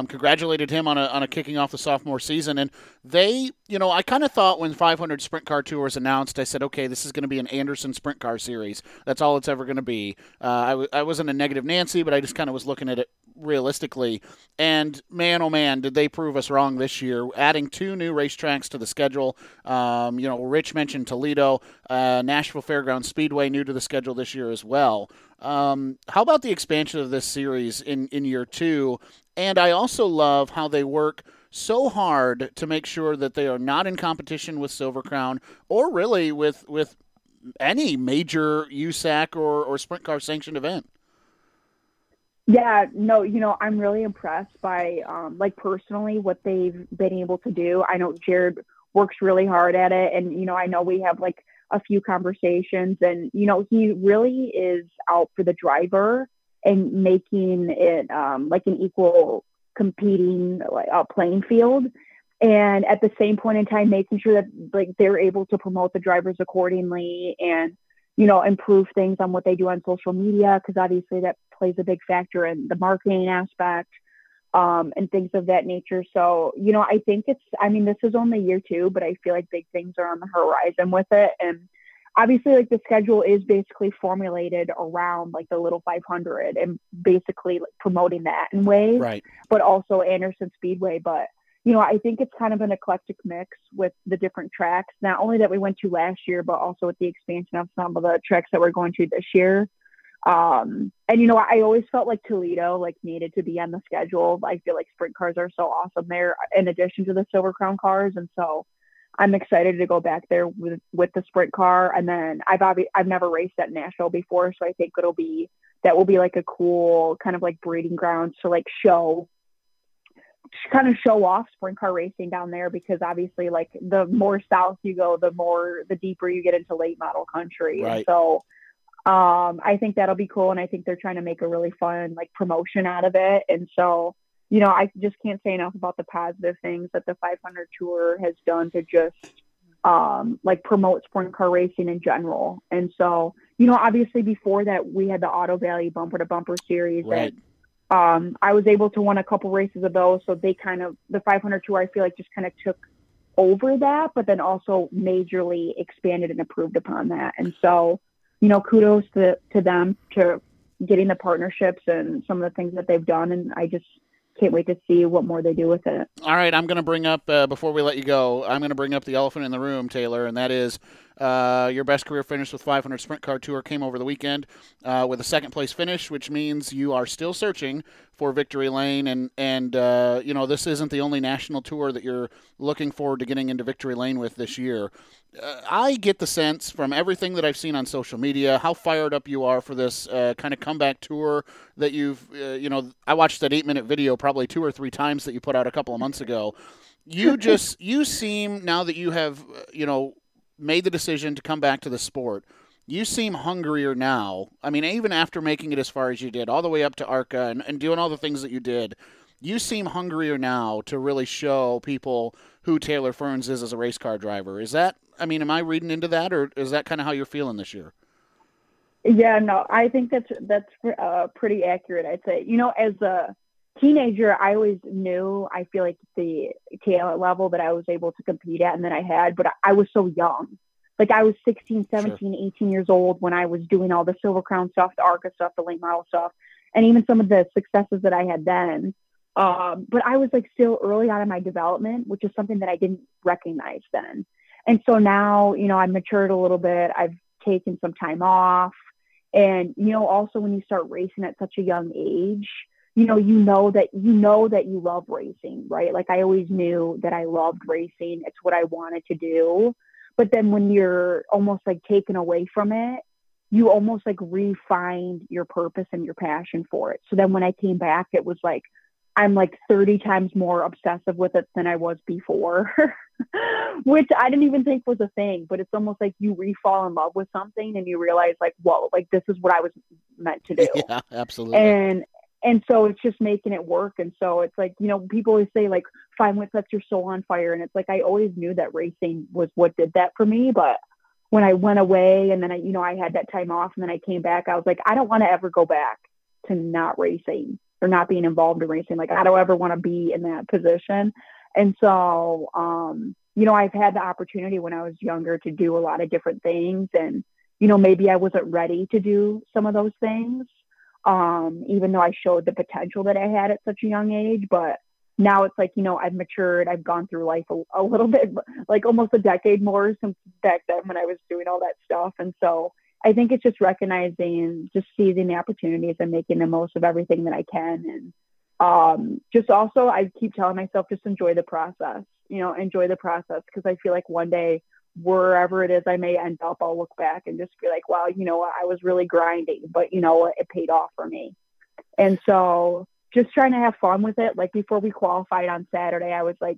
congratulated him on a kicking off the sophomore season. And they, you know, I kind of thought when 500 Sprint Car Tour was announced, I said, okay, this is going to be an Anderson Sprint Car Series. That's all it's ever going to be. I wasn't a negative Nancy, but I just kind of was looking at it realistically. And man, oh man, did they prove us wrong this year, adding 2 new racetracks to the schedule. You know, Rich mentioned Toledo, Nashville Fairgrounds Speedway, new to the schedule this year as well. How about the expansion of this series in year 2? And I also love how they work so hard to make sure that they are not in competition with Silver Crown or really with any major USAC or Sprint Car sanctioned event. Yeah, no, you know, I'm really impressed by, like, personally what they've been able to do. I know Jared works really hard at it. And, you know, I know we have like a few conversations and, you know, he really is out for the driver and making it like an equal competing playing field. And at the same point in time, making sure that like they're able to promote the drivers accordingly and, you know, improve things on what they do on social media, because obviously that plays a big factor in the marketing aspect. And things of that nature. So, you know, I think it's, I mean, this is only year 2, but I feel like big things are on the horizon with it. And obviously like the schedule is basically formulated around like the Little 500 and basically like, promoting that in ways, right. But also Anderson Speedway. But, you know, I think it's kind of an eclectic mix with the different tracks, not only that we went to last year, but also with the expansion of some of the tracks that we're going to this year. And, you know, I always felt like Toledo, like, needed to be on the schedule. I feel like sprint cars are so awesome there, in addition to the Silver Crown cars. And so I'm excited to go back there with the sprint car. And then I've never raced at Nashville before. So I think that will be like a cool kind of like breeding ground to like show off sprint car racing down there, because obviously like the more south you go, the deeper you get into late model country. Right. And so, I think that'll be cool. And I think they're trying to make a really fun, like, promotion out of it. And so, you know, I just can't say enough about the positive things that the 500 Tour has done to just, like, promote sprint car racing in general. And so, you know, obviously before that we had the Auto Valley Bumper to Bumper Series. Right. And, I was able to win a couple races of those. So they kind of, the 500 Tour, I feel like just kind of took over that, but then also majorly expanded and improved upon that. And so, you know, kudos to them to getting the partnerships and some of the things that they've done. And I just can't wait to see what more they do with it. All right. I'm going to bring up, before we let you go, I'm going to bring up the elephant in the room, Taylor. And that is your best career finish with 500 Sprint Car Tour came over the weekend with a second place finish, which means you are still searching for victory lane. And you know, this isn't the only national tour that you're looking forward to getting into victory lane with this year. I get the sense from everything that I've seen on social media how fired up you are for this kind of comeback tour that you've, you know, I watched that 8-minute video probably 2 or 3 times that you put out a couple of months ago. You seem, now that you have, you know, made the decision to come back to the sport, you seem hungrier now. I mean, even after making it as far as you did, all the way up to ARCA and doing all the things that you did, you seem hungrier now to really show people who Taylor Ferns is as a race car driver. Is that, I mean, am I reading into that, or is that kind of how you're feeling this year? Yeah, no, I think that's pretty accurate, I'd say. You know, as a teenager, I always knew, I feel like, the talent level that I was able to compete at and that I had, but I was so young. Like, I was 16, 17, sure. 18 years old when I was doing all the Silver Crown stuff, the ARCA stuff, the late model stuff, and even some of the successes that I had then. But I was, like, still early on in my development, which is something that I didn't recognize then. And so now, you know, I've matured a little bit. I've taken some time off. And, you know, also when you start racing at such a young age, you know that you love racing, right? Like I always knew that I loved racing. It's what I wanted to do. But then when you're almost like taken away from it, you almost like re-find your purpose and your passion for it. So then when I came back, it was like, I'm like 30 times more obsessive with it than I was before, which I didn't even think was a thing, but it's almost like you re-fall in love with something and you realize like, whoa, like this is what I was meant to do. Yeah, absolutely. And so it's just making it work. And so it's like, you know, people always say like, find what sets your soul on fire. And it's like, I always knew that racing was what did that for me. But when I went away and then I had that time off and then I came back, I was like, I don't want to ever go back to not racing or not being involved in racing. Like I don't ever want to be in that position. And so, you know, I've had the opportunity when I was younger to do a lot of different things and, you know, maybe I wasn't ready to do some of those things. Even though I showed the potential that I had at such a young age, but now it's like, you know, I've matured, I've gone through life a little bit, like almost a decade more since back then when I was doing all that stuff. And so I think it's just recognizing and just seizing the opportunities and making the most of everything that I can. And just also, I keep telling myself, just enjoy the process, you know, enjoy the process. Cause I feel like one day, wherever it is I may end up, I'll look back and just be like, wow, you know, I was really grinding, but you know, it paid off for me. And so just trying to have fun with it. Like before we qualified on Saturday, I was like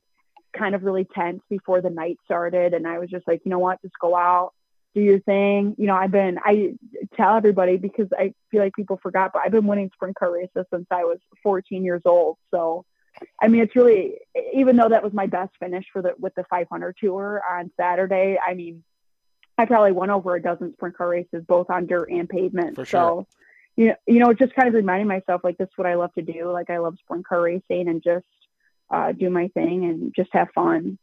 kind of really tense before the night started. And I was just like, you know what, just go out, do your thing. You know, I tell everybody because I feel like people forgot, but I've been winning sprint car races since I was 14 years old. So, I mean, it's really, even though that was my best finish with the 500 tour on Saturday, I mean, I probably won over a dozen sprint car races, both on dirt and pavement. For sure. So, you know, just kind of reminding myself, like, this is what I love to do. Like, I love sprint car racing and just do my thing and just have fun.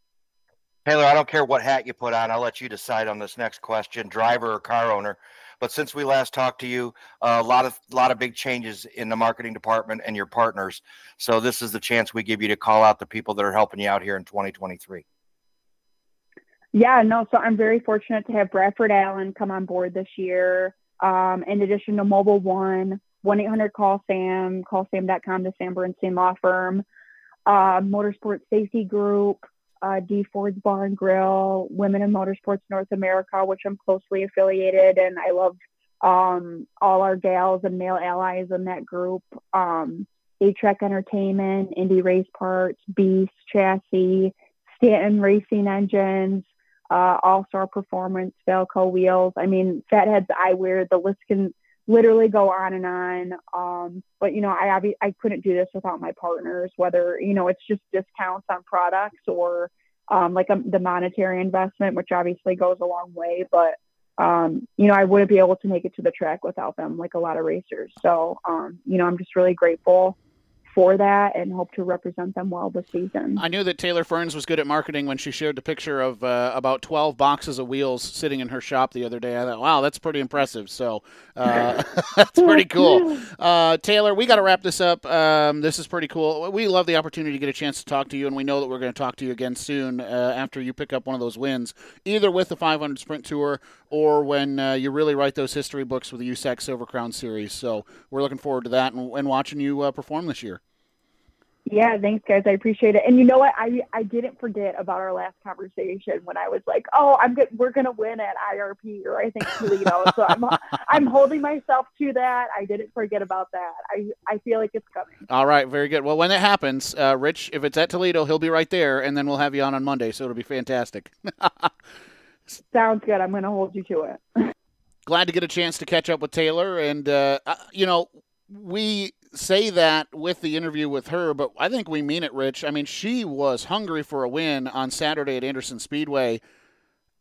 Taylor, I don't care what hat you put on. I'll let you decide on this next question, driver or car owner. But since we last talked to you, a lot of big changes in the marketing department and your partners. So this is the chance we give you to call out the people that are helping you out here in 2023. Yeah, no, so I'm very fortunate to have Bradford Allen come on board this year. In addition to Mobile One, 1-800-CALL-SAM, callsam.com, the Samber and Sam Law Firm, Motorsports Safety Group, D Ford's Bar and Grill, Women in Motorsports North America, which I'm closely affiliated, and I love all our gals and male allies in that group. A-Trek Entertainment, Indy Race Parts, Beast Chassis, Stanton Racing Engines, All-Star Performance, Valco Wheels. I mean, Fatheads Eyewear, the list can literally go on and on. But you know, I couldn't do this without my partners, whether, you know, it's just discounts on products or the monetary investment, which obviously goes a long way, but you know, I wouldn't be able to make it to the track without them, like a lot of racers. So you know, I'm just really grateful for that and hope to represent them well this season. I knew that Taylor Ferns was good at marketing when she shared the picture of about 12 boxes of wheels sitting in her shop the other day. I thought, wow, that's pretty impressive. So that's pretty cool. Taylor, we got to wrap this up. This is pretty cool. We love the opportunity to get a chance to talk to you, and we know that we're going to talk to you again soon after you pick up one of those wins, either with the 500 Sprint Tour or when you really write those history books with the USAC Silver Crown Series. So we're looking forward to that and watching you perform this year. Yeah, thanks, guys. I appreciate it. And you know what? I didn't forget about our last conversation when I was like, oh, we're going to win at IRP or I think Toledo. So I'm holding myself to that. I didn't forget about that. I feel like it's coming. All right, very good. Well, when it happens, Rich, if it's at Toledo, he'll be right there, and then we'll have you on Monday, so it'll be fantastic. Sounds good. I'm going to hold you to it. Glad to get a chance to catch up with Taylor. And, you know, we say that with the interview with her, but I think we mean it, Rich. I mean, she was hungry for a win on Saturday at Anderson Speedway,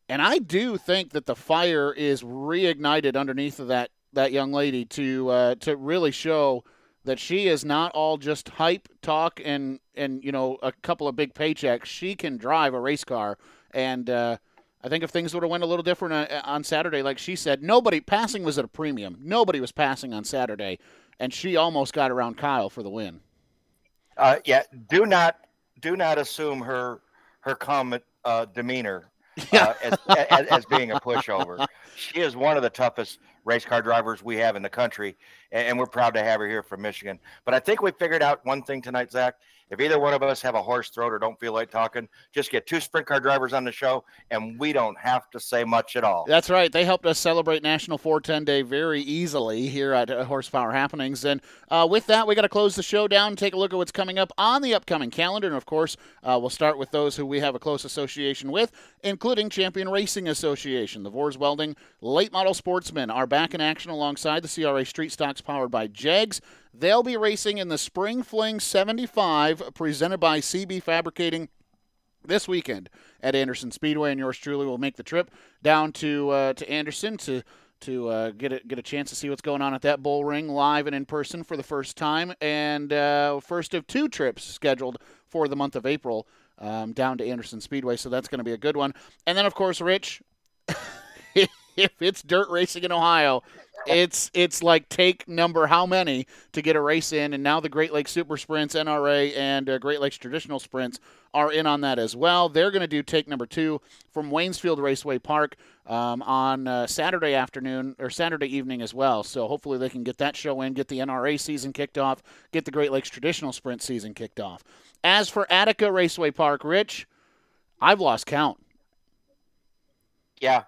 and I do think that the fire is reignited underneath of that young lady to really show that she is not all just hype, talk, and you know, a couple of big paychecks. She can drive a race car, and I think if things would have went a little different on Saturday, like she said, passing was at a premium. Nobody was passing on Saturday. And she almost got around Kyle for the win. Yeah, do not assume her calm demeanor as being a pushover. She is one of the toughest race car drivers we have in the country, and we're proud to have her here from Michigan. But I think we figured out one thing tonight, Zach. If either one of us have a hoarse throat or don't feel like talking, just get two sprint car drivers on the show, and we don't have to say much at all. That's right. They helped us celebrate National 410 Day very easily here at Horsepower Happenings. And with that, we got to close the show down and take a look at what's coming up on the upcoming calendar. And, of course, we'll start with those who we have a close association with, including Champion Racing Association. The Vors Welding Late Model Sportsmen are back in action alongside the CRA Street Stocks powered by Jags. They'll be racing in the Spring Fling 75 presented by CB Fabricating this weekend at Anderson Speedway, and yours truly will make the trip down to Anderson to get a chance to see what's going on at that bull ring live and in person for the first time, and first of two trips scheduled for the month of April down to Anderson Speedway, so that's going to be a good one. And then, of course, Rich, if it's dirt racing in Ohio, it's like take number how many to get a race in, and now the Great Lakes Super Sprints, NRA, and Great Lakes Traditional Sprints are in on that as well. They're going to do take number 2 from Waynesfield Raceway Park on Saturday afternoon or Saturday evening as well. So hopefully they can get that show in, get the NRA season kicked off, get the Great Lakes Traditional Sprint season kicked off. As for Attica Raceway Park, Rich, I've lost count. Yeah.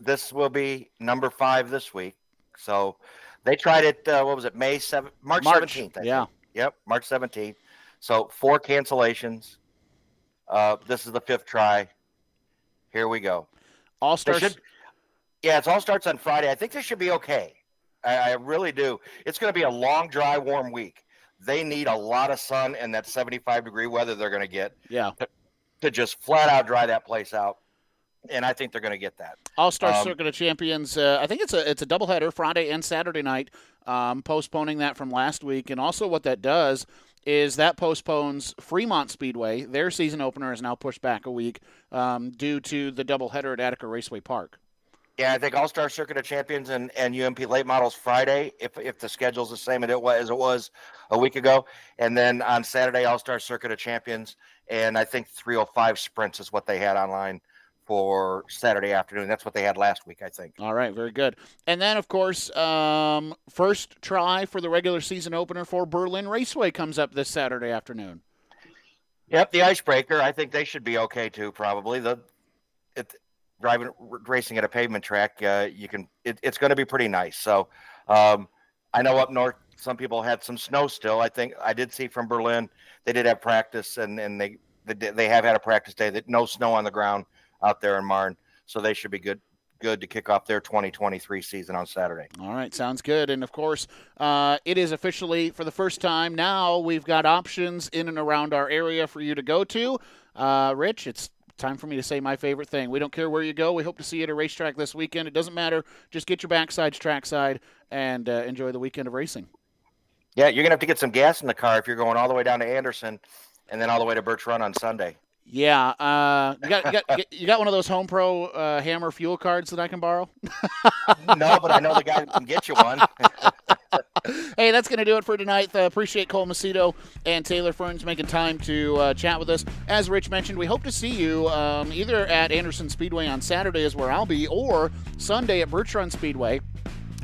This will be number 5 this week. So they tried it, March 17th. Yeah. Yep, March 17th. So 4 cancellations. This is the 5th try. Here we go. All starts. It all starts on Friday. I think they should be okay. I really do. It's going to be a long, dry, warm week. They need a lot of sun and that 75-degree weather they're going to get to just flat-out dry that place out. And I think they're going to get that. All-Star Circuit of Champions, I think it's a doubleheader Friday and Saturday night, postponing that from last week. And also what that does is that postpones Fremont Speedway. Their season opener is now pushed back a week due to the doubleheader at Attica Raceway Park. Yeah, I think All-Star Circuit of Champions and UMP Late Models Friday, if the schedule's the same as it was a week ago. And then on Saturday, All-Star Circuit of Champions, and I think 305 Sprints is what they had online for Saturday afternoon. That's what they had last week, I think. All right, very good. And then, of course, first try for the regular season opener for Berlin Raceway comes up this Saturday afternoon. Yep, the Icebreaker. I think they should be okay, too, probably. Racing at a pavement track, it's going to be pretty nice. So I know up north some people had some snow still. I think I did see from Berlin they did have practice, and they have had a practice day that no snow on the ground out there in Marne, so they should be good to kick off their 2023 season on Saturday. All right, sounds good. And, of course, it is officially, for the first time now, we've got options in and around our area for you to go to. Rich, it's time for me to say my favorite thing. We don't care where you go. We hope to see you at a racetrack this weekend. It doesn't matter. Just get your backsides trackside and enjoy the weekend of racing. Yeah, you're going to have to get some gas in the car if you're going all the way down to Anderson and then all the way to Birch Run on Sunday. Yeah, you got one of those Home Pro Hammer fuel cards that I can borrow? No, but I know the guy who can get you one. Hey, that's going to do it for tonight. Appreciate Cole Macedo and Taylor Ferns making time to chat with us. As Rich mentioned, we hope to see you either at Anderson Speedway on Saturday is where I'll be, or Sunday at Birch Run Speedway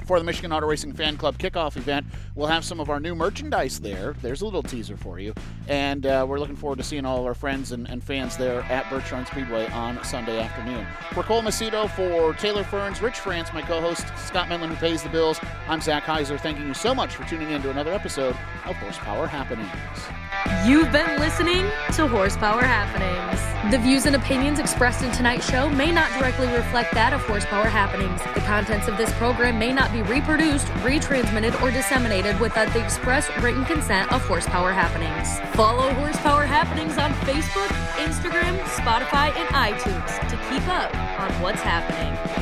for the Michigan Auto Racing Fan Club kickoff event. We'll have some of our new merchandise there. There's a little teaser for you. And we're looking forward to seeing all of our friends and fans there at Bertrand Speedway on Sunday afternoon. For Cole Macedo, for Taylor Ferns, Rich France, my co-host, Scott Menlin, who pays the bills, I'm Zach Heiser. Thanking you so much for tuning in to another episode of Horsepower Happenings. You've been listening to Horsepower Happenings. The views and opinions expressed in tonight's show may not directly reflect that of Horsepower Happenings. The contents of this program may not be reproduced, retransmitted, or disseminated without the express written consent of Horsepower Happenings. Follow Horsepower Happenings on Facebook, Instagram, Spotify, and iTunes to keep up on what's happening.